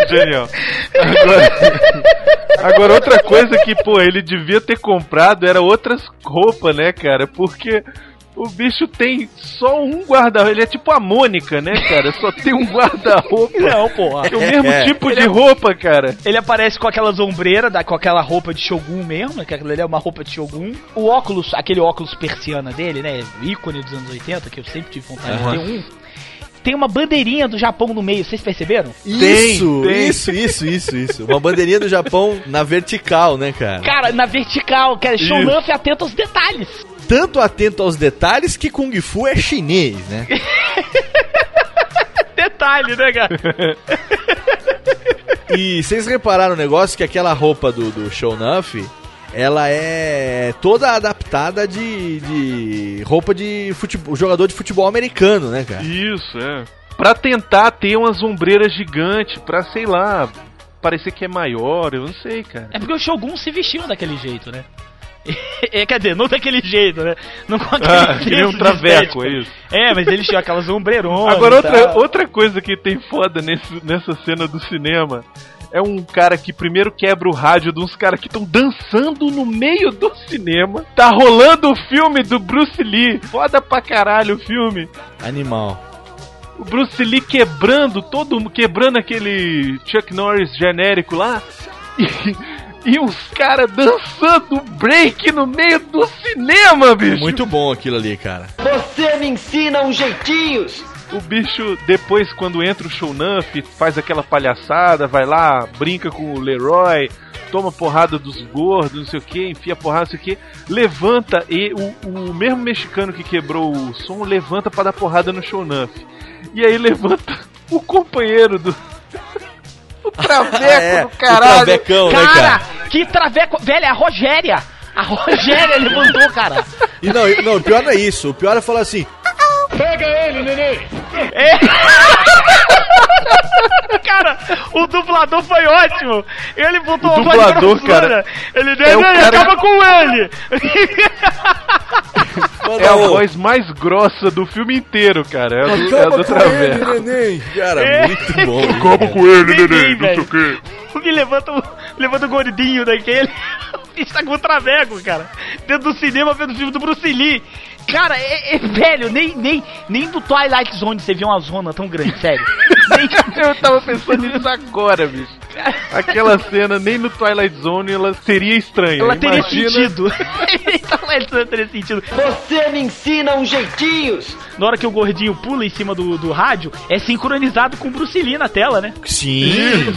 Genial. Agora... Agora, outra coisa que, pô, ele devia ter comprado era outras roupas, né, cara? Porque... O bicho tem só um guarda-roupa. Ele é tipo a Mônica, né, cara? Só tem um guarda-roupa. Não, porra. É o mesmo é. tipo ele de é... roupa, cara. Ele aparece com aquelas ombreiras, com aquela roupa de Shogun mesmo, que ele é uma roupa de Shogun. O óculos, aquele óculos persiana dele, né? Ícone dos anos oitenta, que eu sempre tive vontade uhum. de ter um. Tem uma bandeirinha do Japão no meio, vocês perceberam? Tem, isso, tem. isso, isso, isso, isso. Uma bandeirinha do Japão na vertical, né, cara? Cara, na vertical, cara. Sho'nuff atento aos detalhes. Tanto atento aos detalhes que Kung Fu é chinês, né? Detalhe, né, cara? E vocês repararam o negócio que aquela roupa do, do Sho'nuff, ela é toda adaptada de, de roupa de futebol, jogador de futebol americano, né, cara? Isso, é. Pra tentar ter umas ombreiras gigantes, pra, sei lá, parecer que é maior, eu não sei, cara. É porque o Shogun se vestiu daquele jeito, né? É, quer dizer, não daquele jeito, né? Não com aquele ah, jeito. Ah, um traveco, é isso. É, mas eles tinham aquelas ombreironas. Agora, outra, outra coisa que tem foda nesse, nessa cena do cinema é um cara que primeiro quebra o rádio de uns caras que estão dançando no meio do cinema. Tá rolando o filme do Bruce Lee. Foda pra caralho o filme. Animal. o Bruce Lee quebrando todo, quebrando aquele Chuck Norris genérico lá, e... E os caras dançando break no meio do cinema, bicho. Muito bom aquilo ali, cara. Você me ensina uns jeitinhos. O bicho, depois, quando entra o Sho'nuff, faz aquela palhaçada, vai lá, brinca com o Leroy, toma porrada dos gordos, não sei o que, enfia porrada, não sei o que, levanta, e o, o mesmo mexicano que quebrou o som levanta pra dar porrada no Sho'nuff. E aí levanta o companheiro do... O traveco ah, é. do caralho. O travecão, cara, né, cara? Que traveco. Velho, é a Rogéria. A Rogéria levantou, cara. E não, não, o pior não é isso. O pior é falar assim: pega ele, neném. É. Cara, o dublador foi ótimo. Ele botou o dublador, cara. Ele deu, é ele, cara... acaba com ele. É a voz mais grossa do filme inteiro, cara. É a do, é a do Traveco. Ele, neném. Cara, é muito bom. Acaba com ele, neném. Não sei o quê. O que levanta o, levanta o gordinho daquele. Está com o Traveco, cara. Dentro do cinema, vendo o filme do Bruce Lee. Cara, é, é velho, nem, nem, nem do Twilight Zone você viu uma zona tão grande, sério. Nem... Eu tava pensando nisso agora, bicho. Aquela cena, nem no Twilight Zone ela seria estranha. Ela imagina... teria sentido. Nem Twilight Zone teria sentido. Você me ensina uns jeitinhos. Na hora que o gordinho pula em cima do, do rádio, é sincronizado com o Bruce Lee na tela, né? Sim.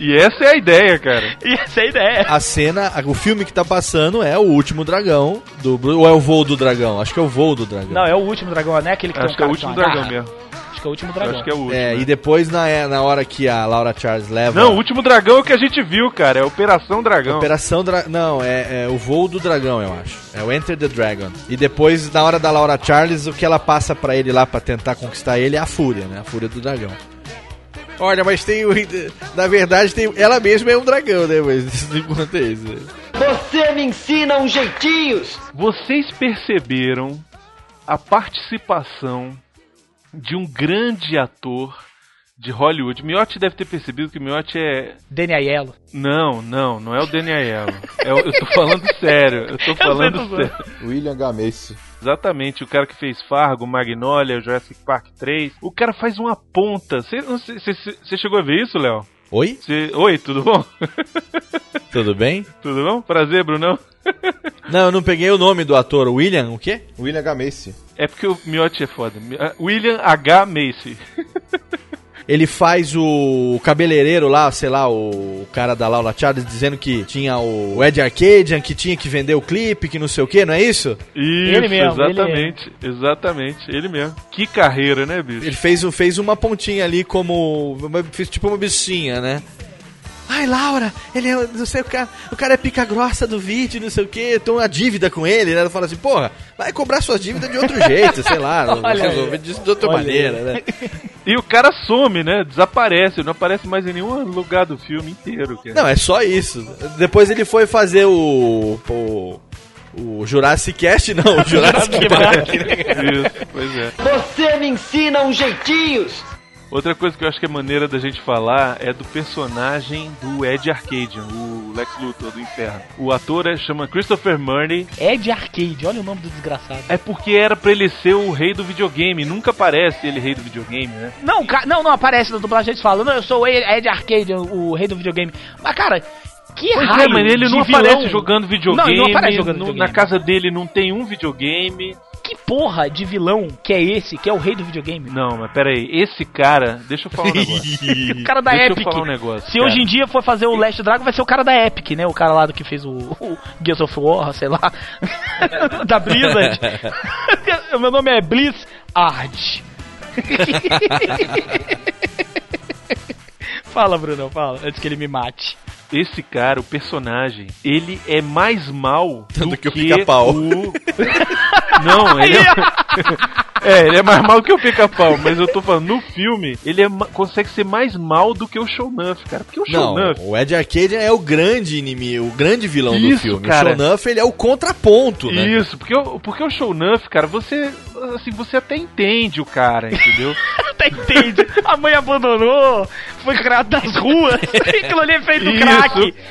E essa é a ideia, cara. E essa é a ideia. A cena, o filme que tá passando é O Último Dragão, do, ou é O Voo do Dragão? Acho que é O Voo do Dragão. Não, é O Último Dragão, né? Aquele que Acho tem um que é o último dragão mesmo. Acho que é O Último Dragão. Acho que é o último. É, né? E depois na, na hora que a Laura Charles leva... Não, O Último Dragão é o que a gente viu, cara. É Operação Dragão. Operação Dragão... Não, é, é O Voo do Dragão, eu acho. É o Enter the Dragon. E depois, na hora da Laura Charles, o que ela passa pra ele lá pra tentar conquistar ele é a Fúria, né? A Fúria do Dragão. Olha, mas tem... Na verdade, tem, ela mesma é um dragão, né? Mas não importa isso. Você me ensina uns jeitinhos! Vocês perceberam a participação de um grande ator de Hollywood? Miotti deve ter percebido que Miotti é... Danny Aiello. Não, não. Não é o Danny Aiello. É, eu tô falando sério. Eu tô falando eu sério. William H. Macy. Exatamente, o cara que fez Fargo, Magnolia, Jurassic Park três. O cara faz uma ponta. Você chegou a ver isso, Léo? Oi? Cê, oi, tudo bom? Tudo bem? Tudo bom? Prazer, Brunão. Não, eu não peguei o nome do ator. William, o quê? William H. Macy. É porque o Miotti é foda. William H. Macy. Ele faz o cabeleireiro lá, sei lá, o cara da Laura Charles, dizendo que tinha o Ed Arcadian, que tinha que vender o clipe, que não sei o que, não é isso? Isso, ele mesmo, exatamente, ele exatamente, ele mesmo. Que carreira, né, bicho? Ele fez, fez uma pontinha ali como, fez tipo uma bichinha, né? Ai, Laura, ele é, não sei o cara, o cara é pica grossa do vídeo, não sei o que, tem uma dívida com ele, né? Ela fala assim, porra, vai cobrar suas dívidas de outro jeito, sei lá, resolver disso de outra maneira, aí, né? E o cara some, né? Desaparece, não aparece mais em nenhum lugar do filme inteiro. Cara. Não, é só isso. Depois ele foi fazer o... o... O Jurassicast, não, o Jurassic Park. Isso, pois é. Você me ensina uns jeitinhos! Outra coisa que eu acho que é maneira da gente falar é do personagem do Ed Arcadian, o Lex Luthor do Inferno. O ator é, chama Christopher Reeve. Ed Arcadian, olha o nome do desgraçado. É porque era pra ele ser o rei do videogame, nunca aparece ele rei do videogame, né? Não, não, não aparece na dublagem, eles falam, não, eu sou o Ed Arcadian, o rei do videogame. Mas, cara... Que pois raio é, mas ele não aparece vilão... jogando videogame, não, ele não aparece jogando no, videogame. Na casa dele não tem um videogame. Que porra de vilão que é esse, que é o rei do videogame? Não, mas pera aí, esse cara, deixa eu falar um negócio. O cara da deixa Epic. Eu falar um negócio, se cara. Hoje em dia for fazer o Last Dragon, vai ser o cara da Epic, né? O cara lá do que fez o, o Gears of War, sei lá, da Blizzard. Meu nome é Blizzard. Fala, Bruno, fala, antes que ele me mate. Esse cara, o personagem, ele é mais mal do, do que, que o pica-pau. O... Não, ele é... é, ele é mais mal do que o pica-pau, mas eu tô falando, no filme, ele é... consegue ser mais mal do que o Sho'nuff, cara. Porque o Sho'nuff... Não, o Ed Arcadian é o grande inimigo, o grande vilão isso, do filme. Cara. O Sho'nuff, ele é o contraponto, né? Isso, porque, porque o Sho'nuff, cara, você... assim, você até entende o cara, entendeu? Até entende. A mãe abandonou, foi criado nas ruas. Aquilo ali é feito isso. Crack.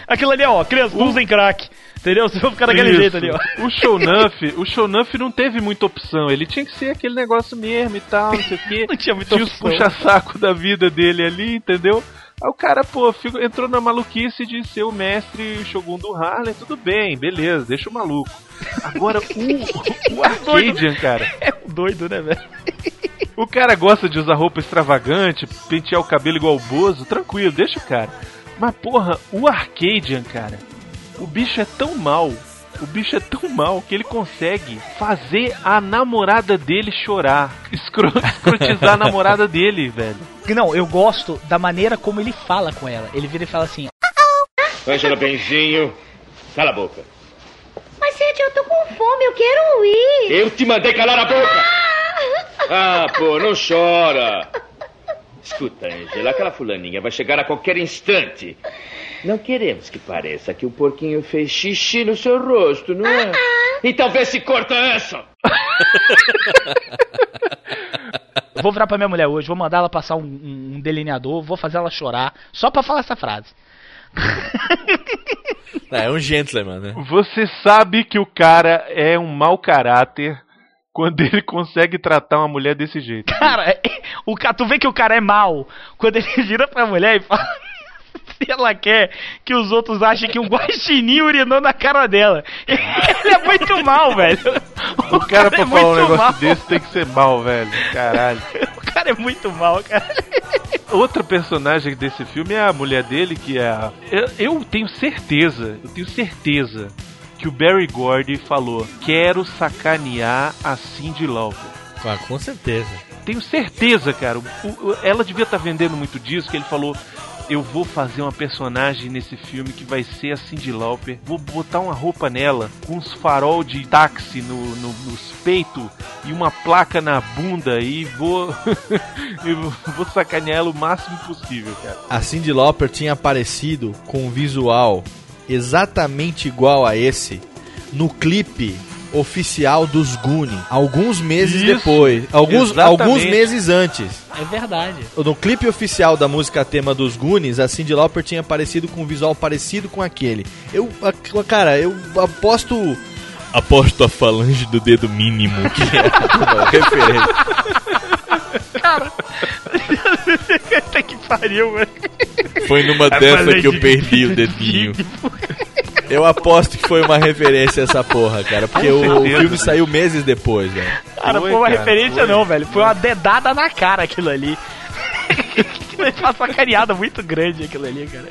Aquilo ali é, ó, crianças usam crack. Entendeu? Se for ficar daquele jeito ali, ó. O Sho'nuff, o Sho'nuff não teve muita opção. Ele tinha que ser aquele negócio mesmo e tal, não sei o quê. Não tinha muita tinha opção. Tinha os puxa-saco da vida dele ali, entendeu? Aí o cara, pô, ficou, entrou na maluquice de ser o mestre Shogun do Harlem. Tudo bem, beleza, deixa o maluco. Agora o, o Arcadian, cara. É doido, né, velho? O cara gosta de usar roupa extravagante, pentear o cabelo igual o Bozo. Tranquilo, deixa o cara. Mas, porra, o Arcadian, cara, o bicho é tão mal, o bicho é tão mal que ele consegue fazer a namorada dele chorar, escro- escrotizar a namorada dele, velho. Não, eu gosto da maneira como ele fala com ela. Ele vira e fala assim... Ângela, benzinho, cala a boca. Mas, Ed, eu tô com fome, eu quero ir. Eu te mandei calar a boca. Ah, pô, não chora. Escuta, Angela, aquela fulaninha vai chegar a qualquer instante. Não queremos que pareça que o porquinho fez xixi no seu rosto, não é? Então vê se corta essa! Vou virar pra minha mulher hoje, vou mandar ela passar um, um, um delineador, vou fazer ela chorar, só pra falar essa frase. É, é um gentleman, né? Você sabe que o cara é um mau caráter quando ele consegue tratar uma mulher desse jeito. Cara, o, tu vê que o cara é mau quando ele vira pra mulher e fala se ela quer que os outros achem que um guaxinim urinou na cara dela. Ele é muito mau, velho. O, o cara, cara pra é falar um negócio mal. Desse tem que ser mau, velho. Caralho. O cara é muito mau, cara. Outra personagem desse filme é a mulher dele, que é a... Eu, eu tenho certeza, eu tenho certeza... que o Berry Gordy falou, quero sacanear a Cyndi Lauper. Ah, com certeza. Tenho certeza, cara. O, o, ela devia estar tá vendendo muito disco, que ele falou, eu vou fazer uma personagem nesse filme que vai ser a Cyndi Lauper, vou botar uma roupa nela, com uns farol de táxi no, no, nos peitos e uma placa na bunda e vou, eu vou sacanear ela o máximo possível, cara. A Cyndi Lauper tinha aparecido com um visual exatamente igual a esse no clipe oficial dos Goonies, alguns meses Isso, depois, alguns, alguns meses antes. É verdade. No clipe oficial da música tema dos Goonies, a Cyndi Lauper tinha aparecido com um visual parecido com aquele. Eu, cara, eu aposto... Aposto a falange do dedo mínimo que é a referência. Cara... Até que pariu, velho. Foi numa dessa que eu perdi o dedinho. Eu aposto que foi uma referência essa porra, cara. Porque o filme saiu meses depois, velho. Cara, foi uma referência não, velho. Foi uma dedada na cara aquilo ali. Foi uma sacaneada muito grande aquilo ali, cara.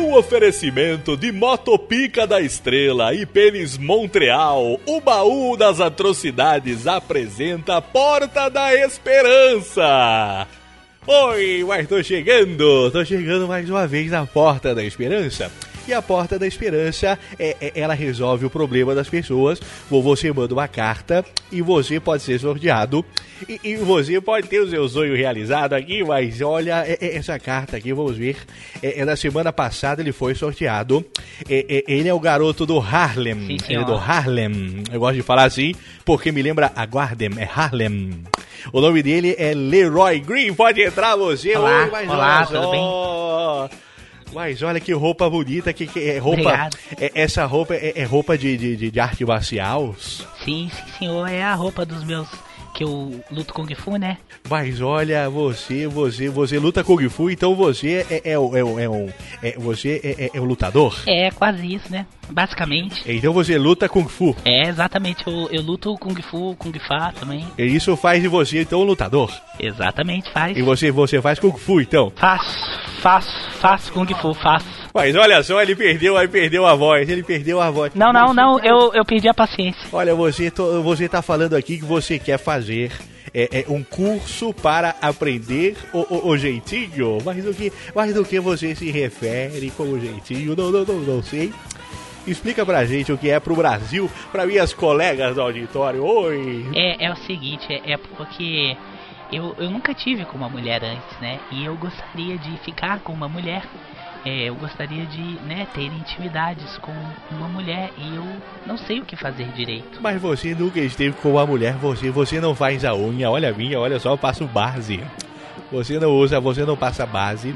Um oferecimento de Motopica da Estrela e Pênis Montreal, o baú das atrocidades apresenta Porta da Esperança. Oi, mas tô chegando, tô chegando mais uma vez na Porta da Esperança. E a Porta da Esperança, é, é, ela resolve o problema das pessoas. Você manda uma carta e você pode ser sorteado. E, e você pode ter o seu sonho realizado aqui, mas olha, é, é, essa carta aqui, vamos ver. É, é, na semana passada ele foi sorteado. É, é, ele é o garoto do Harlem. Sim, ele é do Harlem. Eu gosto de falar assim, porque me lembra Aguardem, é Harlem. O nome dele é Leroy Green. Pode entrar você. Olá, Oi, mas olá, tudo bem? Mas olha que roupa bonita, que, que é roupa. É, essa roupa é, é roupa de, de, de arte marcial? Sim, sim, senhor, é a roupa dos meus. Que eu luto Kung Fu, né? Mas olha, você, você, você luta Kung Fu, então você é, é, é, um, é um. É, você é, é, é um lutador? É, quase isso, né? Basicamente. Então você luta Kung Fu? É, exatamente. Eu, eu luto Kung Fu, Kung Fa também. E isso faz de você, então, um lutador? Exatamente, faz. E você, você faz Kung Fu, então? Faço, faço, faço Kung Fu, faço. Mas olha só, ele perdeu, ele perdeu a voz, ele perdeu a voz. Não, não, não, eu, eu perdi a paciência. Olha, você, tô, você tá falando aqui que você quer fazer... É, é um curso para aprender o, o, o jeitinho. Mas do, que, mas do que você se refere como jeitinho? Não, não, não, não sei. Explica pra gente o que é pro Brasil, pra minhas colegas do auditório. Oi! É, é o seguinte, é, é porque eu, eu nunca tive com uma mulher antes, né? E eu gostaria de ficar com uma mulher. É, eu gostaria de, né, ter intimidades com uma mulher e eu não sei o que fazer direito. Mas você nunca esteve com uma mulher, você, você não faz a unha, olha a minha, olha só, eu passo base. Você não usa, você não passa base.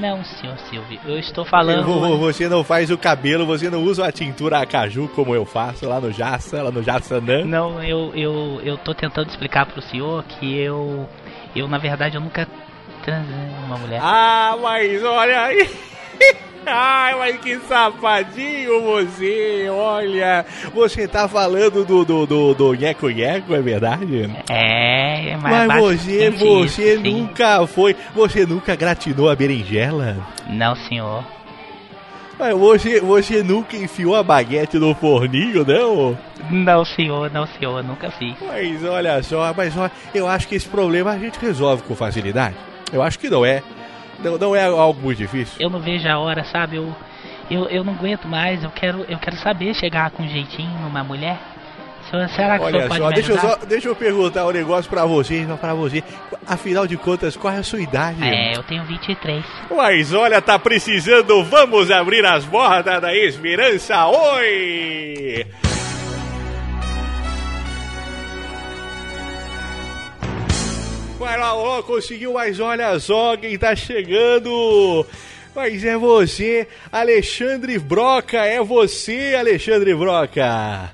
Não, senhor Silvio, eu estou falando... Você não faz o cabelo, você não usa a tintura caju como eu faço lá no Jaça, lá no Jaçanã. Não, eu, eu, eu tô tentando explicar pro senhor que eu, eu na verdade, eu nunca transei uma mulher. Ah, mas olha aí... Ai, mas que safadinho você, olha. Você tá falando do do, do, do Nheco Nheco, é verdade? É, mas... Mas você, você isso, nunca sim. foi... Você nunca gratinou a berinjela? Não, senhor. Mas você, você nunca enfiou a baguete no forninho, não? Não, senhor, não, senhor, nunca fiz. Mas olha só, mas olha, eu acho que esse problema a gente resolve com facilidade. Eu acho que não é. Não, não é algo muito difícil? Eu não vejo a hora, sabe? Eu, eu, eu não aguento mais. Eu quero, eu quero saber chegar com um jeitinho numa mulher. Será que o senhor pode me ajudar? Deixa eu só, deixa eu perguntar um negócio pra vocês, não pra você. Afinal de contas, qual é a sua idade? É, eu tenho vinte e três. Mas olha, tá precisando. Vamos abrir as bordas da esperança. Oi! Vai lá, ó, conseguiu, mas olha só quem tá chegando. Mas é você, Alexandre Broca, é você, Alexandre Broca.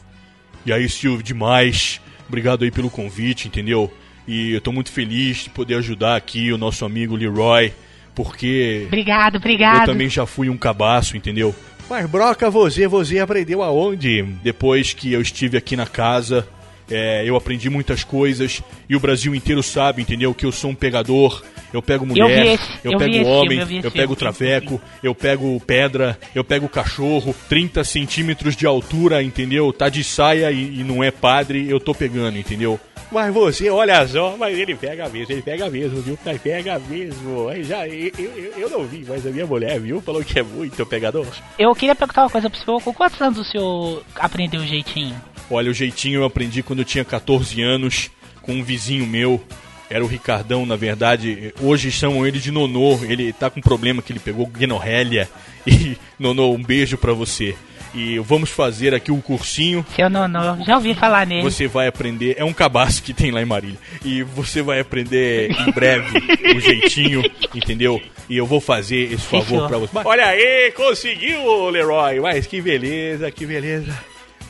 E aí, Silvio, demais. Obrigado aí pelo convite, entendeu? E eu tô muito feliz de poder ajudar aqui o nosso amigo Leroy, porque... Obrigado, obrigado. Eu também já fui um cabaço, entendeu? Mas, Broca, você, você aprendeu aonde? Depois que eu estive aqui na casa... É, eu aprendi muitas coisas e o Brasil inteiro sabe, entendeu? Que eu sou um pegador, eu pego mulher, eu, esse, eu, eu pego homem, filme, eu, eu pego traveco, eu pego pedra, eu pego cachorro, trinta centímetros de altura, entendeu? Tá de saia e, e não é padre, eu tô pegando, entendeu? Mas você, olha só, mas ele pega mesmo, ele pega mesmo, viu? Ele pega mesmo. Aí já, eu, eu, eu não vi, mas a minha mulher, viu? Falou que é muito pegador. Eu queria perguntar uma coisa pro senhor, com quantos anos o senhor aprendeu o jeitinho? Olha, o jeitinho eu aprendi quando eu tinha quatorze anos, com um vizinho meu, era o Ricardão, na verdade, hoje chamam ele de Nonô, ele tá com um problema que ele pegou gonorreia, e Nonô, um beijo pra você. E vamos fazer aqui um cursinho. Seu Nonô, já ouvi falar nele. Você vai aprender, é um cabaço que tem lá em Marília. E você vai aprender em breve o jeitinho, entendeu? E eu vou fazer esse favor pra você. Olha aí, conseguiu, Leroy. Mas que beleza, que beleza.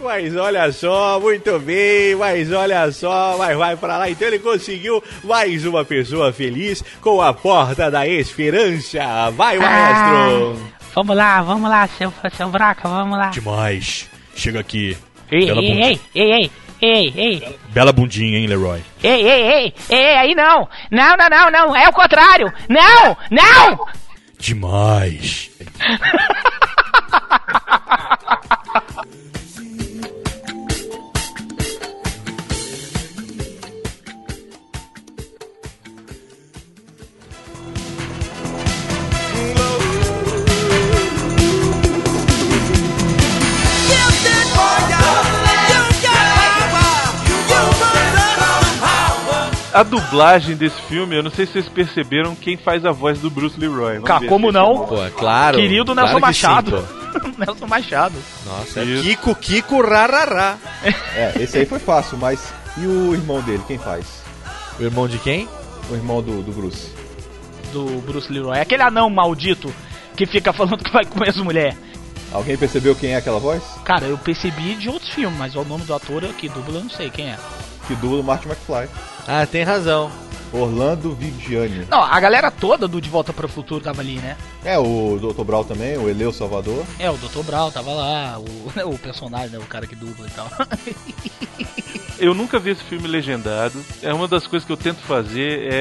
Mas olha só, muito bem, mas olha só, mas vai pra lá. Então ele conseguiu mais uma pessoa feliz com a porta da esperança. Vai, ah, maestro! Vamos lá, vamos lá, seu, seu Braca, vamos lá. Demais. Chega aqui. Ei, bela ei, bundinha. ei, ei, ei, ei, ei. Bela bundinha, hein, Leroy? Ei, ei, ei, ei, aí não. Não, não, não, não, é o contrário. Não, não! Demais. A dublagem desse filme, eu não sei se vocês perceberam quem faz a voz do Bruce Leroy. Vamos Cá, ver, como não? Pô, é claro. Querido claro Nelson Machado. Sim, Nelson Machado. Nossa, é Kiko, Kiko, rarará. É, esse aí foi fácil, mas... E o irmão dele, quem faz? O irmão de quem? O irmão do, do Bruce. Do Bruce Leroy. É aquele anão maldito que fica falando que vai com ex-mulher. Alguém percebeu quem é aquela voz? Cara, eu percebi de outros filmes, mas o nome do ator que dubla eu não sei quem é. Que dubla o Marty McFly. Ah, tem razão. Orlando Viviani. Não, a galera toda do De Volta para o Futuro tava ali, né? É, o doutor Brau também, o Eleu Salvador. É, o doutor Brau tava lá, o, o personagem, né, o cara que dubla e tal. Eu nunca vi esse filme legendado. É uma das coisas que eu tento fazer, é,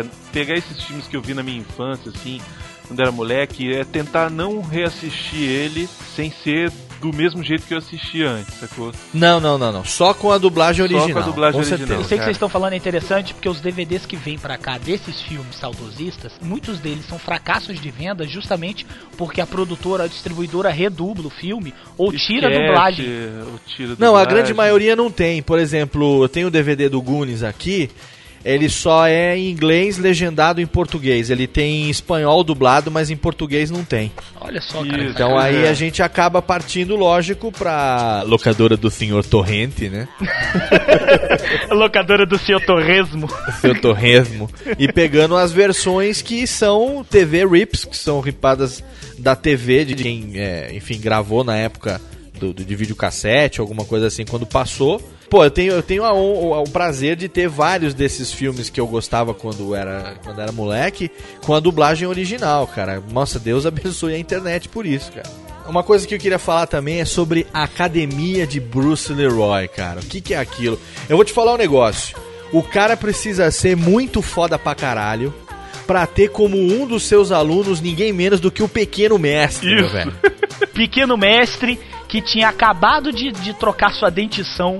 é pegar esses filmes que eu vi na minha infância, assim, quando era moleque, é tentar não reassistir ele sem ser do mesmo jeito que eu assisti antes, sacou? Não, não, não, não. Só com a dublagem Só original. Só com a dublagem com original. Certeza. Eu sei que vocês estão falando é interessante, porque os D V Ds que vêm pra cá desses filmes saudosistas, muitos deles são fracassos de venda justamente porque a produtora, a distribuidora redubla o filme ou Esquete, tira a dublagem. Ou tira a dublagem. Não, a grande maioria não tem. Por exemplo, eu tenho o D V D do Goonies aqui. Ele só é em inglês legendado em português. Ele tem em espanhol dublado, mas em português não tem. Olha só, cara. Isso, então cara, aí é. a gente acaba partindo, lógico, pra locadora do senhor Torrente, né? Locadora do senhor Torresmo. Seu Torresmo. E pegando as versões que são T V rips, que são ripadas da T V, de quem, é, enfim, gravou na época do, do, de videocassete, alguma coisa assim, quando passou. Pô, eu tenho, eu tenho a, o, o prazer de ter vários desses filmes que eu gostava quando era, quando era moleque, com a dublagem original, cara. Nossa, Deus abençoe a internet por isso, cara. Uma coisa que eu queria falar também é sobre a academia de Bruce Leroy, cara. O que, que é aquilo? Eu vou te falar um negócio. O cara precisa ser muito foda pra caralho pra ter como um dos seus alunos ninguém menos do que o Pequeno Mestre, meu velho. Pequeno Mestre... que tinha acabado de, de trocar sua dentição.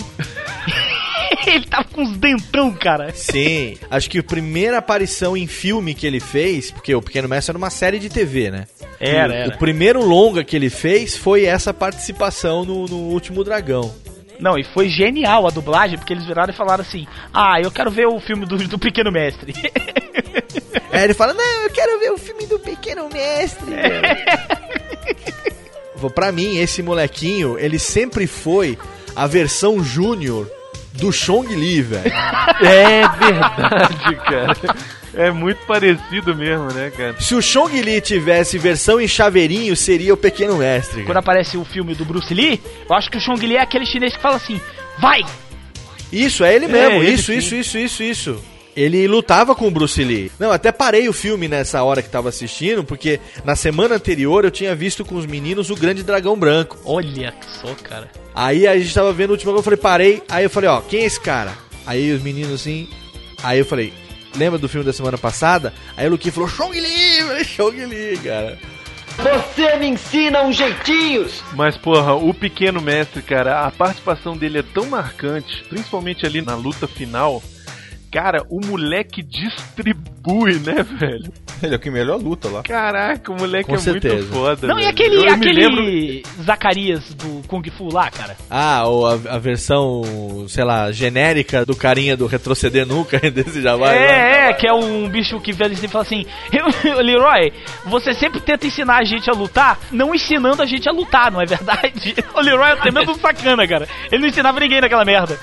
Ele tava com uns dentão, cara. Sim, acho que a primeira aparição em filme que ele fez, porque o Pequeno Mestre era uma série de T V, né? Era, era. O primeiro longa que ele fez foi essa participação no, no Último Dragão. Não, e foi genial a dublagem, porque eles viraram e falaram assim, ah, eu quero ver o filme do, do Pequeno Mestre. Aí ele fala, não, eu quero ver o filme do Pequeno Mestre. É. Pra mim, esse molequinho, ele sempre foi a versão júnior do Chong Li, velho. É verdade, cara. É muito parecido mesmo, né, cara? Se o Chong Li tivesse versão em chaveirinho, seria o Pequeno Mestre, cara. Quando aparece o filme do Bruce Lee, eu acho que o Chong Li é aquele chinês que fala assim, vai! Isso, é ele mesmo, é, ele isso, isso, isso, isso, isso. Ele lutava com o Bruce Lee. Não, até parei o filme nessa hora que tava assistindo, porque na semana anterior eu tinha visto com os meninos o Grande Dragão Branco. Olha só, cara. Aí a gente tava vendo o último, eu falei, parei. Aí eu falei, ó, quem é esse cara? Aí os meninos assim... Aí eu falei, lembra do filme da semana passada? Aí o Luquinho falou, Chong Li, Chong Li, cara. Você me ensina uns jeitinhos! Mas, porra, o Pequeno Mestre, cara, a participação dele é tão marcante, principalmente ali na luta final... Cara, o moleque distribui, né, velho? Ele é o que melhor luta lá. Caraca, o moleque é muito foda. Não, e aquele, aquele Zacarias do Kung Fu lá, cara? Ah, ou a, a versão, sei lá, genérica do carinha do Retroceder Nunca, desse já vai. É, é, que é um bicho que velho e fala assim, Leroy, você sempre tenta ensinar a gente a lutar, não ensinando a gente a lutar, não é verdade? O Leroy é tremendo sacana, cara. Ele não ensinava ninguém naquela merda.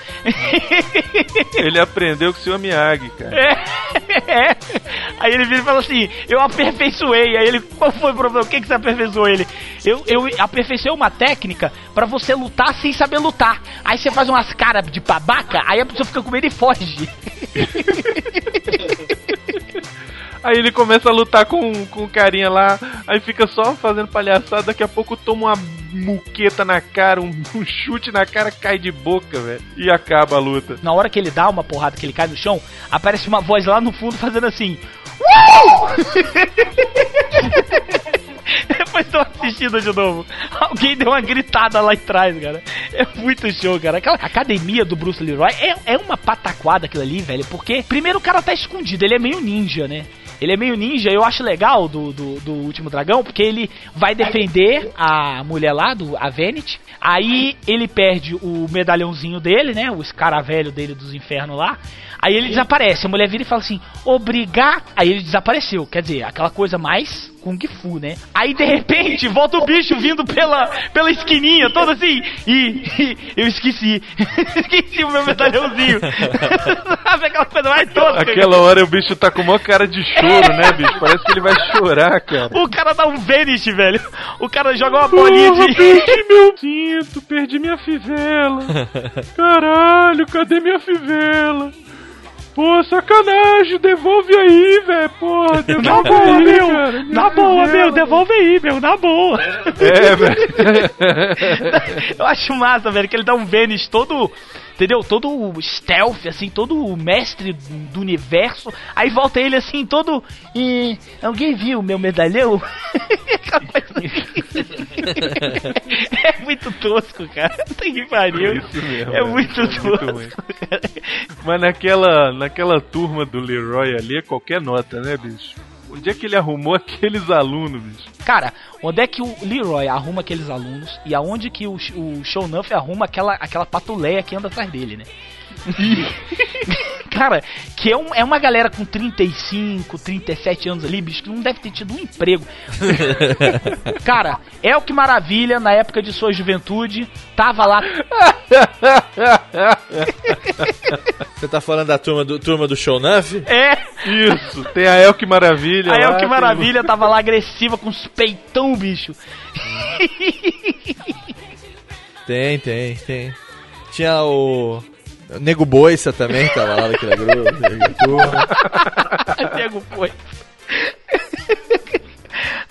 Ele aprendeu com o senhor Miyagi, cara. É, é. Aí ele vira e fala assim, eu aperfeiçoei. Aí ele, qual foi o problema? O que que você aperfeiçoou ele? Eu, eu aperfeiçoei uma técnica pra você lutar sem saber lutar. Aí você faz umas caras de babaca, aí a pessoa fica com medo e foge. Aí ele começa a lutar com, com o carinha lá, aí fica só fazendo palhaçada, daqui a pouco toma uma muqueta na cara, um, um chute na cara, cai de boca, velho, e acaba a luta. Na hora que ele dá uma porrada, que ele cai no chão, aparece uma voz lá no fundo fazendo assim... Depois de uma assistida de novo, alguém deu uma gritada lá atrás, cara. É muito show, cara. Aquela academia do Bruce Leroy é, é uma pataquada aquilo ali, velho. Porque, primeiro, o cara tá escondido, ele é meio ninja, né? Ele é meio ninja, eu acho legal do, do, do Último Dragão, porque ele vai defender a mulher lá, do, a Vanity. Aí ele perde o medalhãozinho dele, né? O escaravelho dele dos infernos lá. Aí ele desaparece, a mulher vira e fala assim, obrigado. Aí ele desapareceu, quer dizer, aquela coisa mais Kung Fu, né? Aí de repente volta o bicho vindo pela, pela esquininha, todo assim, e, e eu esqueci, esqueci o meu medalhãozinho. Sabe aquela coisa mais tosca? Aquela hora o bicho tá com uma cara de choro, né, bicho? Parece que ele vai chorar, cara. O cara dá um Vanish, velho. O cara joga uma bolinha de... Perdi meu cinto, perdi minha fivela. Caralho, cadê minha fivela? Pô, sacanagem, devolve aí, velho, porra, devolve aí, meu, cara. Na boa, meu, devolve devolve aí, meu, na boa. É, velho. Eu acho massa, velho, que ele dá um Vênus todo... Entendeu? Todo stealth, assim, todo o mestre do universo. Aí volta ele, assim, todo... E... Alguém viu o meu medalhão? É muito tosco, cara. Tem que pariu. Isso mesmo, é, mano, muito é tosco, muito cara. Mas naquela, naquela turma do Leroy ali, qualquer nota, né, bicho? Onde é que ele arrumou aqueles alunos, bicho? Cara, onde é que o Leroy arruma aqueles alunos e aonde que o, o Sho'nuff arruma aquela, aquela patuleia que anda atrás dele, né? Cara, que é, um, é uma galera com trinta e cinco, trinta e sete anos ali, bicho, que não deve ter tido um emprego. Cara, é o que maravilha, na época de sua juventude, tava lá. Você tá falando da turma do, turma do Sho'nuff? É! Isso, tem a El que maravilha. A El que maravilha tem... tava lá agressiva com os peitão, bicho. Tem, tem, tem. Tinha o... Nego Boiça também tava lá naquela grupo. Nego Boiça.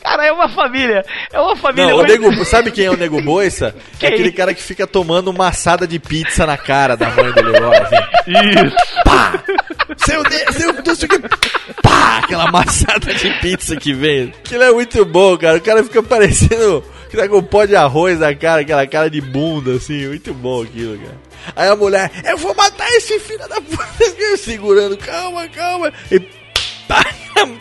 Cara, é uma família. É uma família. Não, o Nego, sabe quem é o Nego Boiça? Quem? É aquele cara que fica tomando uma assada de pizza na cara da mãe do Leroy. Assim. Isso. Pá! Seu Deus, seu Deus, seu Deus. Pá! Aquela amassada de pizza que vem. Aquilo é muito bom, cara. O cara fica parecendo... que tá com um pó de arroz na cara, aquela cara de bunda, assim, muito bom aquilo, cara. Aí a mulher, eu vou matar esse filho da puta, segurando, calma, calma, e pá,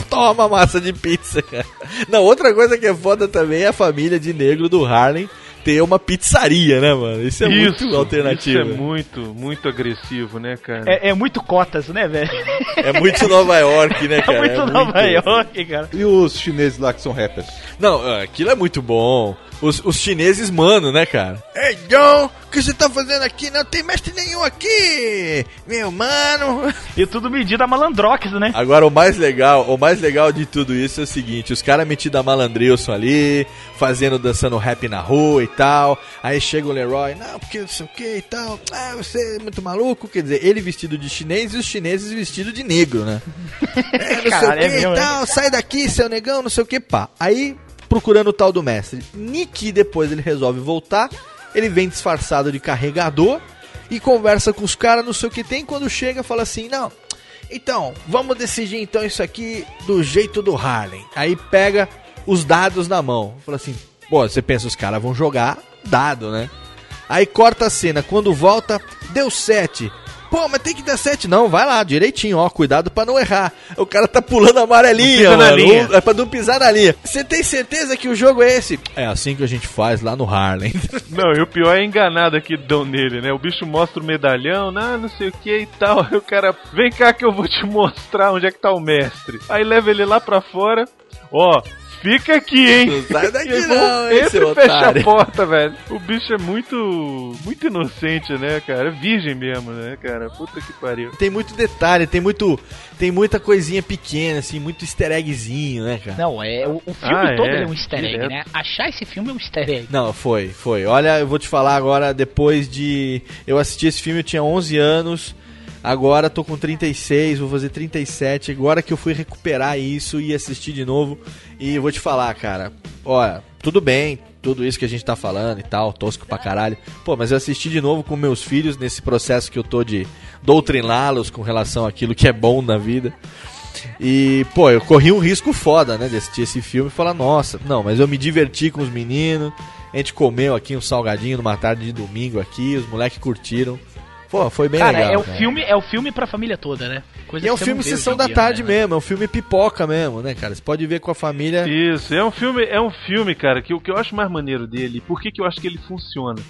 toma massa de pizza, cara. Não, outra coisa que é foda também é a família de negro do Harlem ter uma pizzaria, né, mano? Isso é isso, muito alternativo. Isso é muito, muito agressivo, né, cara? É, é muito cotas, né, velho? É muito Nova York, né, cara? É muito é Nova muito... York, cara. E os chineses lá que são rappers? Não, aquilo é muito bom. Os, os chineses, mano, né, cara? Ei, John, o que você tá fazendo aqui? Não tem mestre nenhum aqui, meu mano. E tudo medido a malandrox, né? Agora, o mais legal, o mais legal de tudo isso é o seguinte, os caras metidos a malandrilson ali, fazendo, dançando rap na rua e tal. Aí chega o Leroy, não, porque não sei o que e tal. Ah, você é muito maluco. Quer dizer, ele vestido de chinês e os chineses vestidos de negro, né? É, não Caralho, sei o que é e mesmo, tal. Né? Sai daqui, seu negão, não sei o que, pá. Aí... procurando o tal do mestre. Nick, depois ele resolve voltar, ele vem disfarçado de carregador e conversa com os caras, não sei o que tem, quando chega fala assim, não, então, vamos decidir então isso aqui do jeito do Harlem. Aí pega os dados na mão, fala assim, pô, você pensa, os caras vão jogar dado, né? Aí corta a cena, quando volta, deu sete. Pô, mas tem que dar sete. Não, vai lá, direitinho, ó, cuidado pra não errar. O cara tá pulando amarelinha, mano, na linha. É pra não pisar na linha. Você tem certeza que o jogo é esse? É assim que a gente faz lá no Harlem. Não, e o pior é enganada que dão nele, né? O bicho mostra o medalhão, não, não sei o que e tal. Aí o cara, vem cá que eu vou te mostrar onde é que tá o mestre. Aí leva ele lá pra fora, ó... Fica aqui, hein? Não sai daqui não, hein, seu otário. Fecha a porta, velho. O bicho é muito muito inocente, né, cara? É virgem mesmo, né, cara? Puta que pariu. Tem muito detalhe, tem muito tem muita coisinha pequena, assim, muito easter eggzinho, né, cara? Não, é o, o filme ah, todo é, é um easter egg, é. Né? Achar esse filme é um easter egg. Não, foi, foi. Olha, eu vou te falar agora, depois de... Eu assisti esse filme, eu tinha onze anos... Agora tô com trinta e seis, vou fazer trinta e sete, agora que eu fui recuperar isso e assistir de novo. E vou te falar, cara, olha, tudo bem, tudo isso que a gente tá falando e tal, tosco pra caralho. Pô, mas eu assisti de novo com meus filhos nesse processo que eu tô de doutriná-los com relação àquilo que é bom na vida. E, pô, eu corri um risco foda, né, de assistir esse filme e falar, nossa, não, mas eu me diverti com os meninos, a gente comeu aqui um salgadinho numa tarde de domingo aqui, os moleques curtiram. Pô, foi bem cara, legal. É o cara. Filme, é o filme pra família toda, né? Coisa e é um filme sessão da dia, tarde, né? Mesmo, é um filme pipoca mesmo, né, cara? Você pode ver com a família... Isso, é um filme, é um filme, cara, que o que eu acho mais maneiro dele, por que que eu acho que ele funciona?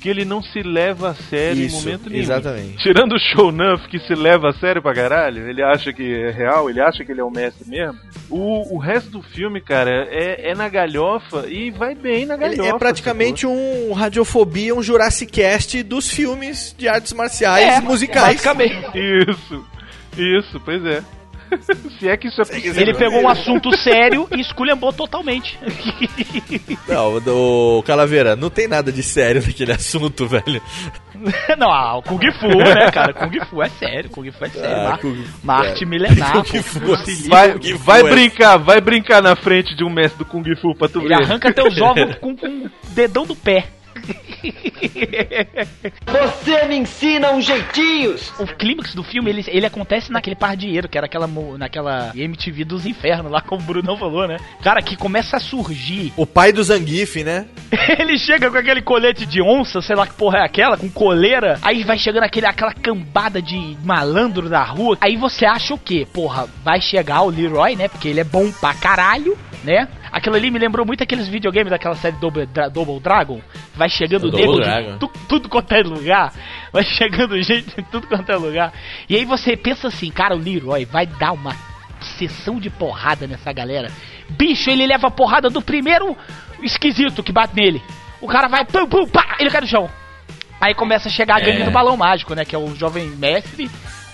Que ele não se leva a sério Isso, em momento nenhum. Exatamente. Tirando o Sho'nuff, que se leva a sério pra caralho, ele acha que é real, ele acha que ele é o mestre mesmo. O, o resto do filme, cara, é, é na galhofa e vai bem na galhofa. Ele é praticamente um Radiofobia, um Jurassicast dos filmes de artes marciais é, musicais. Basicamente. Isso, isso, pois é. Se é que isso é possível. Ele pegou um assunto sério e esculhambou totalmente. Não, o Calaveira, não tem nada de sério naquele assunto, velho. Não, ah, o Kung Fu, né, cara? Kung Fu é sério, Kung Fu é sério. Ah, Marte Mar- milenar. Kung Fu, Kung Fu, vai Kung Fu vai é. brincar, vai brincar na frente de um mestre do Kung Fu pra tu ver. Ele arranca teus ovos com, com o dedão do pé. Você me ensina uns jeitinhos. O clímax do filme, ele, ele acontece naquele pardieiro, que era aquela, naquela M T V dos infernos, lá como o Brunão falou, né? Cara, que começa a surgir o pai do Zangief, né? Ele chega com aquele colete de onça, sei lá que porra é aquela, com coleira. Aí vai chegando aquele, aquela cambada de malandro da rua. Aí você acha o quê? Porra, vai chegar o Leroy, né? Porque ele é bom pra caralho, né? Aquilo ali me lembrou muito aqueles videogames daquela série Double, Dra- Double Dragon. Vai chegando nego de tu, tudo quanto é lugar. Vai chegando gente de tudo quanto é lugar. E aí você pensa assim, cara, o Leroy vai dar uma sessão de porrada nessa galera. Bicho, ele leva a porrada do primeiro esquisito que bate nele. O cara vai, pum, pum, pá, ele cai no chão. Aí começa a chegar a gangue é. do balão mágico, né? Que é o jovem mestre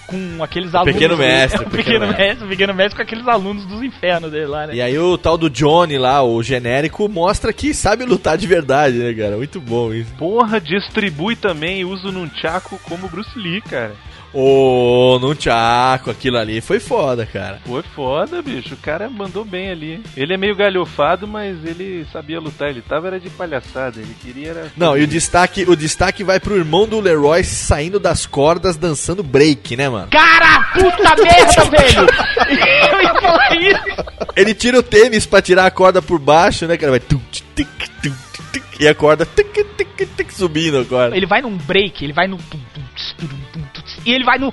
com aqueles alunos... Pequeno mestre. Do... É, o pequeno, pequeno mestre, mestre. O pequeno mestre com aqueles alunos dos infernos dele lá, né? E aí o tal do Johnny lá, o genérico, mostra que sabe lutar de verdade, né, cara? Muito bom isso. Porra, distribui também e usa o Nunchaku como Bruce Lee, cara. Ô, oh, Nunchaku, aquilo ali foi foda, cara. Foi foda, bicho. O cara mandou bem ali. Ele é meio galhofado, mas ele sabia lutar. Ele tava era de palhaçada. Ele queria... Era... Não, e o destaque, o destaque vai pro irmão do Leroy saindo das cordas dançando break, né, mano? Cara, puta merda, velho! Eu ia falar isso! Ele tira o tênis pra tirar a corda por baixo, né, cara? Vai... Tum, tic, tum, tic, e a corda... Tic, tic, tic, subindo a corda. Ele vai num break, ele vai no... E ele vai no...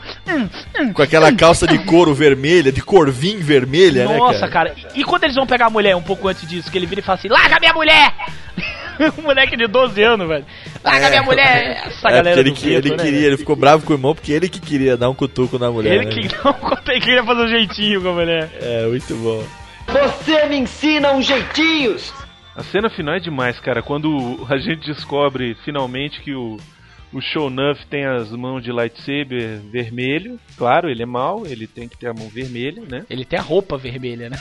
Com aquela calça de couro vermelha, de corvim vermelha, nossa, né, cara? Nossa, cara. E quando eles vão pegar a mulher um pouco antes disso, que ele vira e fala assim, larga minha mulher! Um moleque de doze anos, velho. Larga é, minha mulher! Essa é, galera ele, do ele, vento, ele né, queria, né? Ele ficou bravo com o irmão porque ele que queria dar um cutuco na mulher. Ele né, que não, queria fazer um jeitinho com a mulher. É, muito bom. Você me ensina uns jeitinhos! A cena final é demais, cara. Quando a gente descobre, finalmente, que o... O Sho'nuff tem as mãos de lightsaber vermelho. Claro, ele é mau, ele tem que ter a mão vermelha, né? Ele tem a roupa vermelha, né?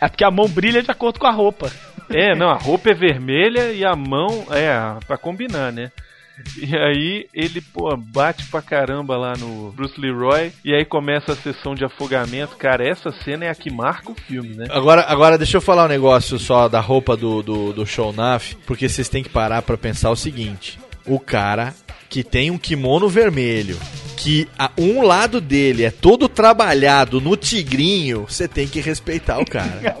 É porque a mão brilha de acordo com a roupa. É, não, a roupa é vermelha e a mão é pra combinar, né? E aí ele, pô, bate pra caramba lá no Bruce Leroy. E aí começa a sessão de afogamento. Cara, essa cena é a que marca o filme, né? Agora, agora deixa eu falar um negócio só da roupa do, do, do Sho'nuff. Porque vocês têm que parar pra pensar o seguinte... O cara que tem um kimono vermelho, que a, um lado dele é todo trabalhado no tigrinho, você tem que respeitar o cara.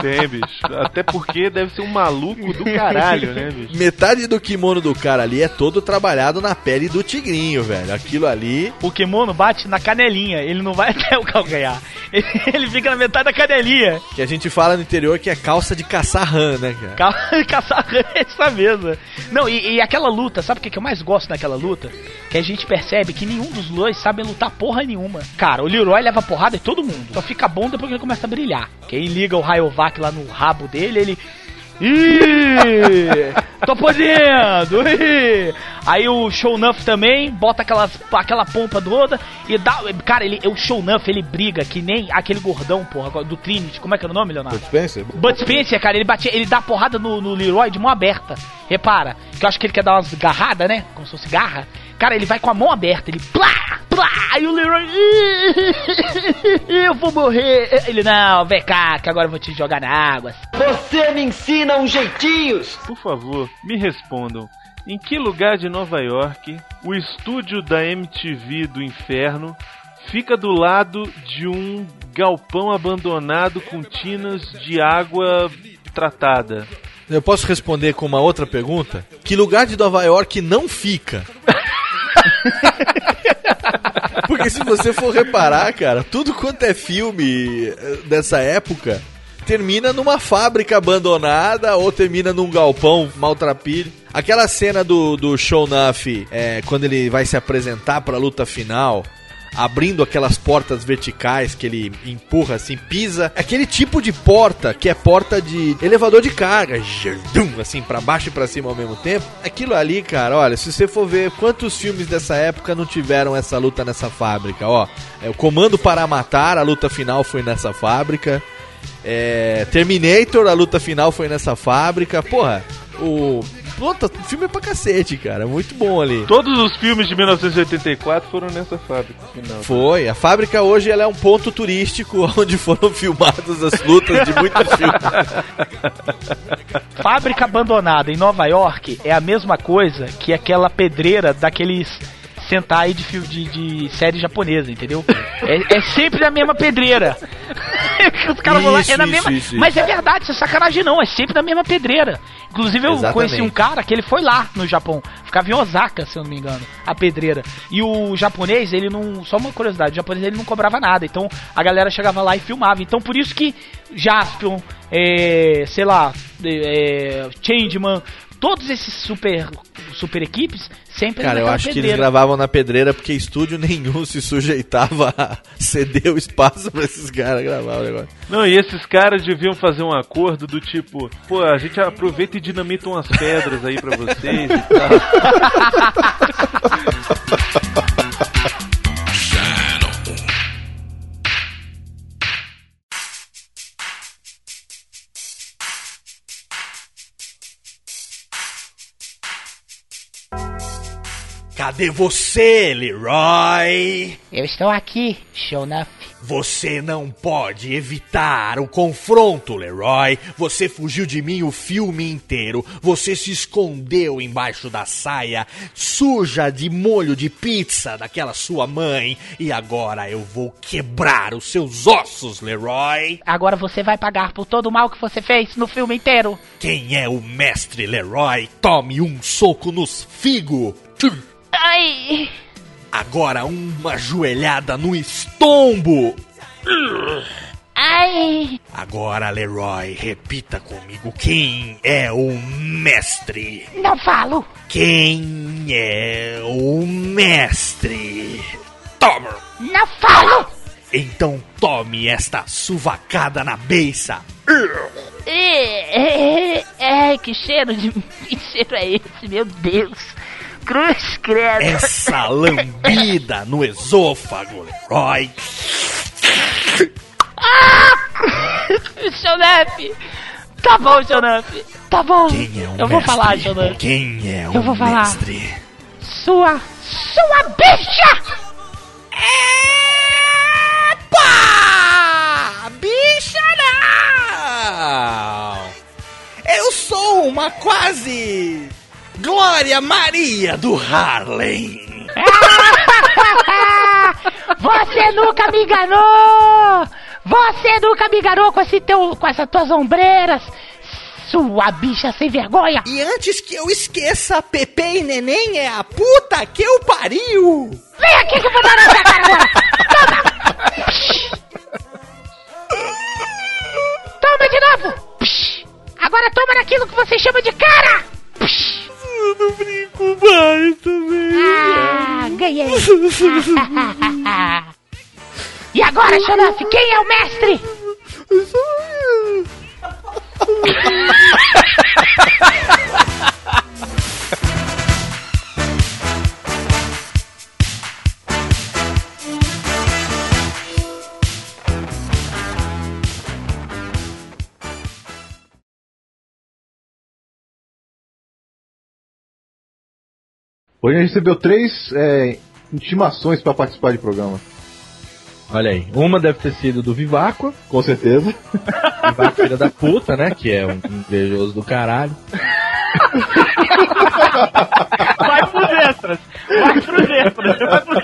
Tem, bicho. Até porque deve ser um maluco do caralho, né, bicho? Metade do kimono do cara ali é todo trabalhado na pele do tigrinho, velho. Aquilo ali... O kimono bate na canelinha, ele não vai até o calcanhar. Ele fica na metade da canelinha. Que a gente fala no interior que é calça de caçar-rã, né, cara? Calça de caçar-rã é essa mesma. Não, e, e aquela luta, sabe o que eu mais gosto naquela luta? Que a gente percebe que nenhum dos dois sabe lutar porra nenhuma. Cara, o Leroy leva porrada em todo mundo. Só fica bom depois que ele começa a brilhar. Quem liga o Rayovac lá no rabo dele, ele... Ih, tô podendo. Ih. Aí o Sho'nuff também bota aquelas, aquela pompa do Oda e dá. Cara, ele, o Sho'nuff ele briga que nem aquele gordão, porra, do Trinity. Como é que é o nome, Leonardo? Bud Spencer. Bud Spencer, cara, ele, bate, ele dá porrada no, no Leroy de mão aberta. Repara, que eu acho que ele quer dar umas garradas, né? Como se fosse garra. Cara, ele vai com a mão aberta, ele plá, plá, aí o Leroy, eu vou morrer. Ele, não, vem cá, que agora eu vou te jogar na água. Você me ensina uns jeitinhos. Por favor, me respondam. Em que lugar de Nova York o estúdio da M T V do Inferno fica do lado de um galpão abandonado com tinas de água tratada? Eu posso responder com uma outra pergunta? Que lugar de Nova York não fica? Porque se você for reparar, cara, tudo quanto é filme dessa época termina numa fábrica abandonada ou termina num galpão maltrapilho. Aquela cena do, do Sho'nuff, é, quando ele vai se apresentar pra luta final, abrindo aquelas portas verticais que ele empurra assim, pisa. Aquele tipo de porta que é porta de elevador de carga, assim, pra baixo e pra cima ao mesmo tempo. Aquilo ali, cara, olha, se você for ver quantos filmes dessa época não tiveram essa luta nessa fábrica, ó. É, o Comando para Matar, a luta final foi nessa fábrica. É, Terminator, a luta final foi nessa fábrica. Porra, o... Puta, o filme é pra cacete, cara. Muito bom ali. Todos os filmes de mil novecentos e oitenta e quatro foram nessa fábrica. Final. Foi. A fábrica hoje ela é um ponto turístico onde foram filmadas as lutas de muitos filmes. Fábrica abandonada em Nova York é a mesma coisa que aquela pedreira daqueles... Sentai de, de, de série japonesa, entendeu? É, é sempre na mesma pedreira. Os caras vão lá, é na isso, mesma. Isso, mas isso. É verdade, isso é sacanagem não, é sempre na mesma pedreira. Inclusive eu Exatamente. Conheci um cara que ele foi lá no Japão, ficava em Osaka, se eu não me engano, a pedreira. E o japonês, ele não. Só uma curiosidade, o japonês ele não cobrava nada, então a galera chegava lá e filmava. Então por isso que Jaspion, é, sei lá, é, Changeman. Todos esses super, super equipes sempre... Cara, eu acho pedreira. Que eles gravavam na pedreira porque estúdio nenhum se sujeitava a ceder o espaço pra esses caras gravar o negócio. Não, e esses caras deviam fazer um acordo do tipo, pô, a gente aproveita e dinamita umas pedras aí pra vocês e tal. Cadê você, Leroy? Eu estou aqui, Sho'nuff. Você não pode evitar o confronto, Leroy. Você fugiu de mim o filme inteiro. Você se escondeu embaixo da saia, suja de molho de pizza daquela sua mãe. E agora eu vou quebrar os seus ossos, Leroy. Agora você vai pagar por todo o mal que você fez no filme inteiro. Quem é o mestre, Leroy? Tome um soco nos figos. Ai. Agora uma joelhada no estombo. Ai. Agora, Leroy, repita comigo. Quem é o mestre? Não falo. Quem é o mestre? Toma. Não falo. Então tome esta suvacada na beiça. Ai, que cheiro de... Que cheiro é esse? Meu Deus. Cruz, credo. Essa lambida no esôfago, Leroy. Ah! Sho'nuff. Tá bom, Sho'nuff. Tá bom. Quem é o Eu mestre? Vou falar, Sho'nuff. Quem é o Eu vou falar. Mestre? Sua... Sua bicha! Epa! Bicha não! Eu sou uma quase... Glória Maria do Harlem! Você nunca me enganou! Você nunca me enganou com, esse teu, com essas tuas ombreiras! Sua bicha sem vergonha! E antes que eu esqueça, Pepe e Neném é a puta que eu pariu! Vem aqui que eu vou dar na sua cara agora! Toma! Toma de novo! Agora toma naquilo que você chama de cara! Eu não brinco mais também. Ah, ganhei. E agora, Sho'nuff, quem é o mestre? Eu sou eu. Hoje a gente recebeu três é, intimações para participar de programa. Olha aí, uma deve ter sido do Vivacqua, com certeza. Vivacqua, filha da puta, né? Que é um invejoso do caralho. Vai pro dentro, vai pro dentro, vai pro dentro, vai pro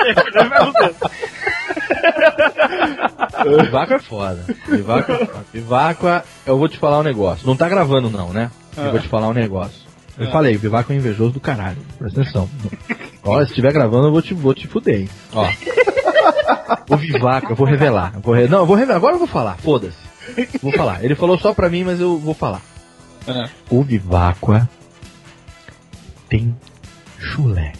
dentro. Vivacqua é foda. Vivacqua é foda. Vivacqua, eu vou te falar um negócio. Não tá gravando não, né? Eu ah. vou te falar um negócio. Eu é. falei, Vivacqua é invejoso do caralho. Presta atenção. Ó, se estiver gravando, eu vou te, vou te fuder, hein? Ó. O Vivacqua, eu vou revelar. Eu vou re... Não, eu vou revelar. Agora eu vou falar. Foda-se. Vou falar. Ele falou só pra mim, mas eu vou falar. É. O Vivacqua tem chulé.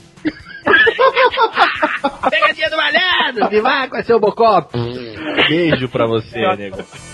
Pegadinha do malhado! Vivacqua, seu bocó! Beijo pra você, nego.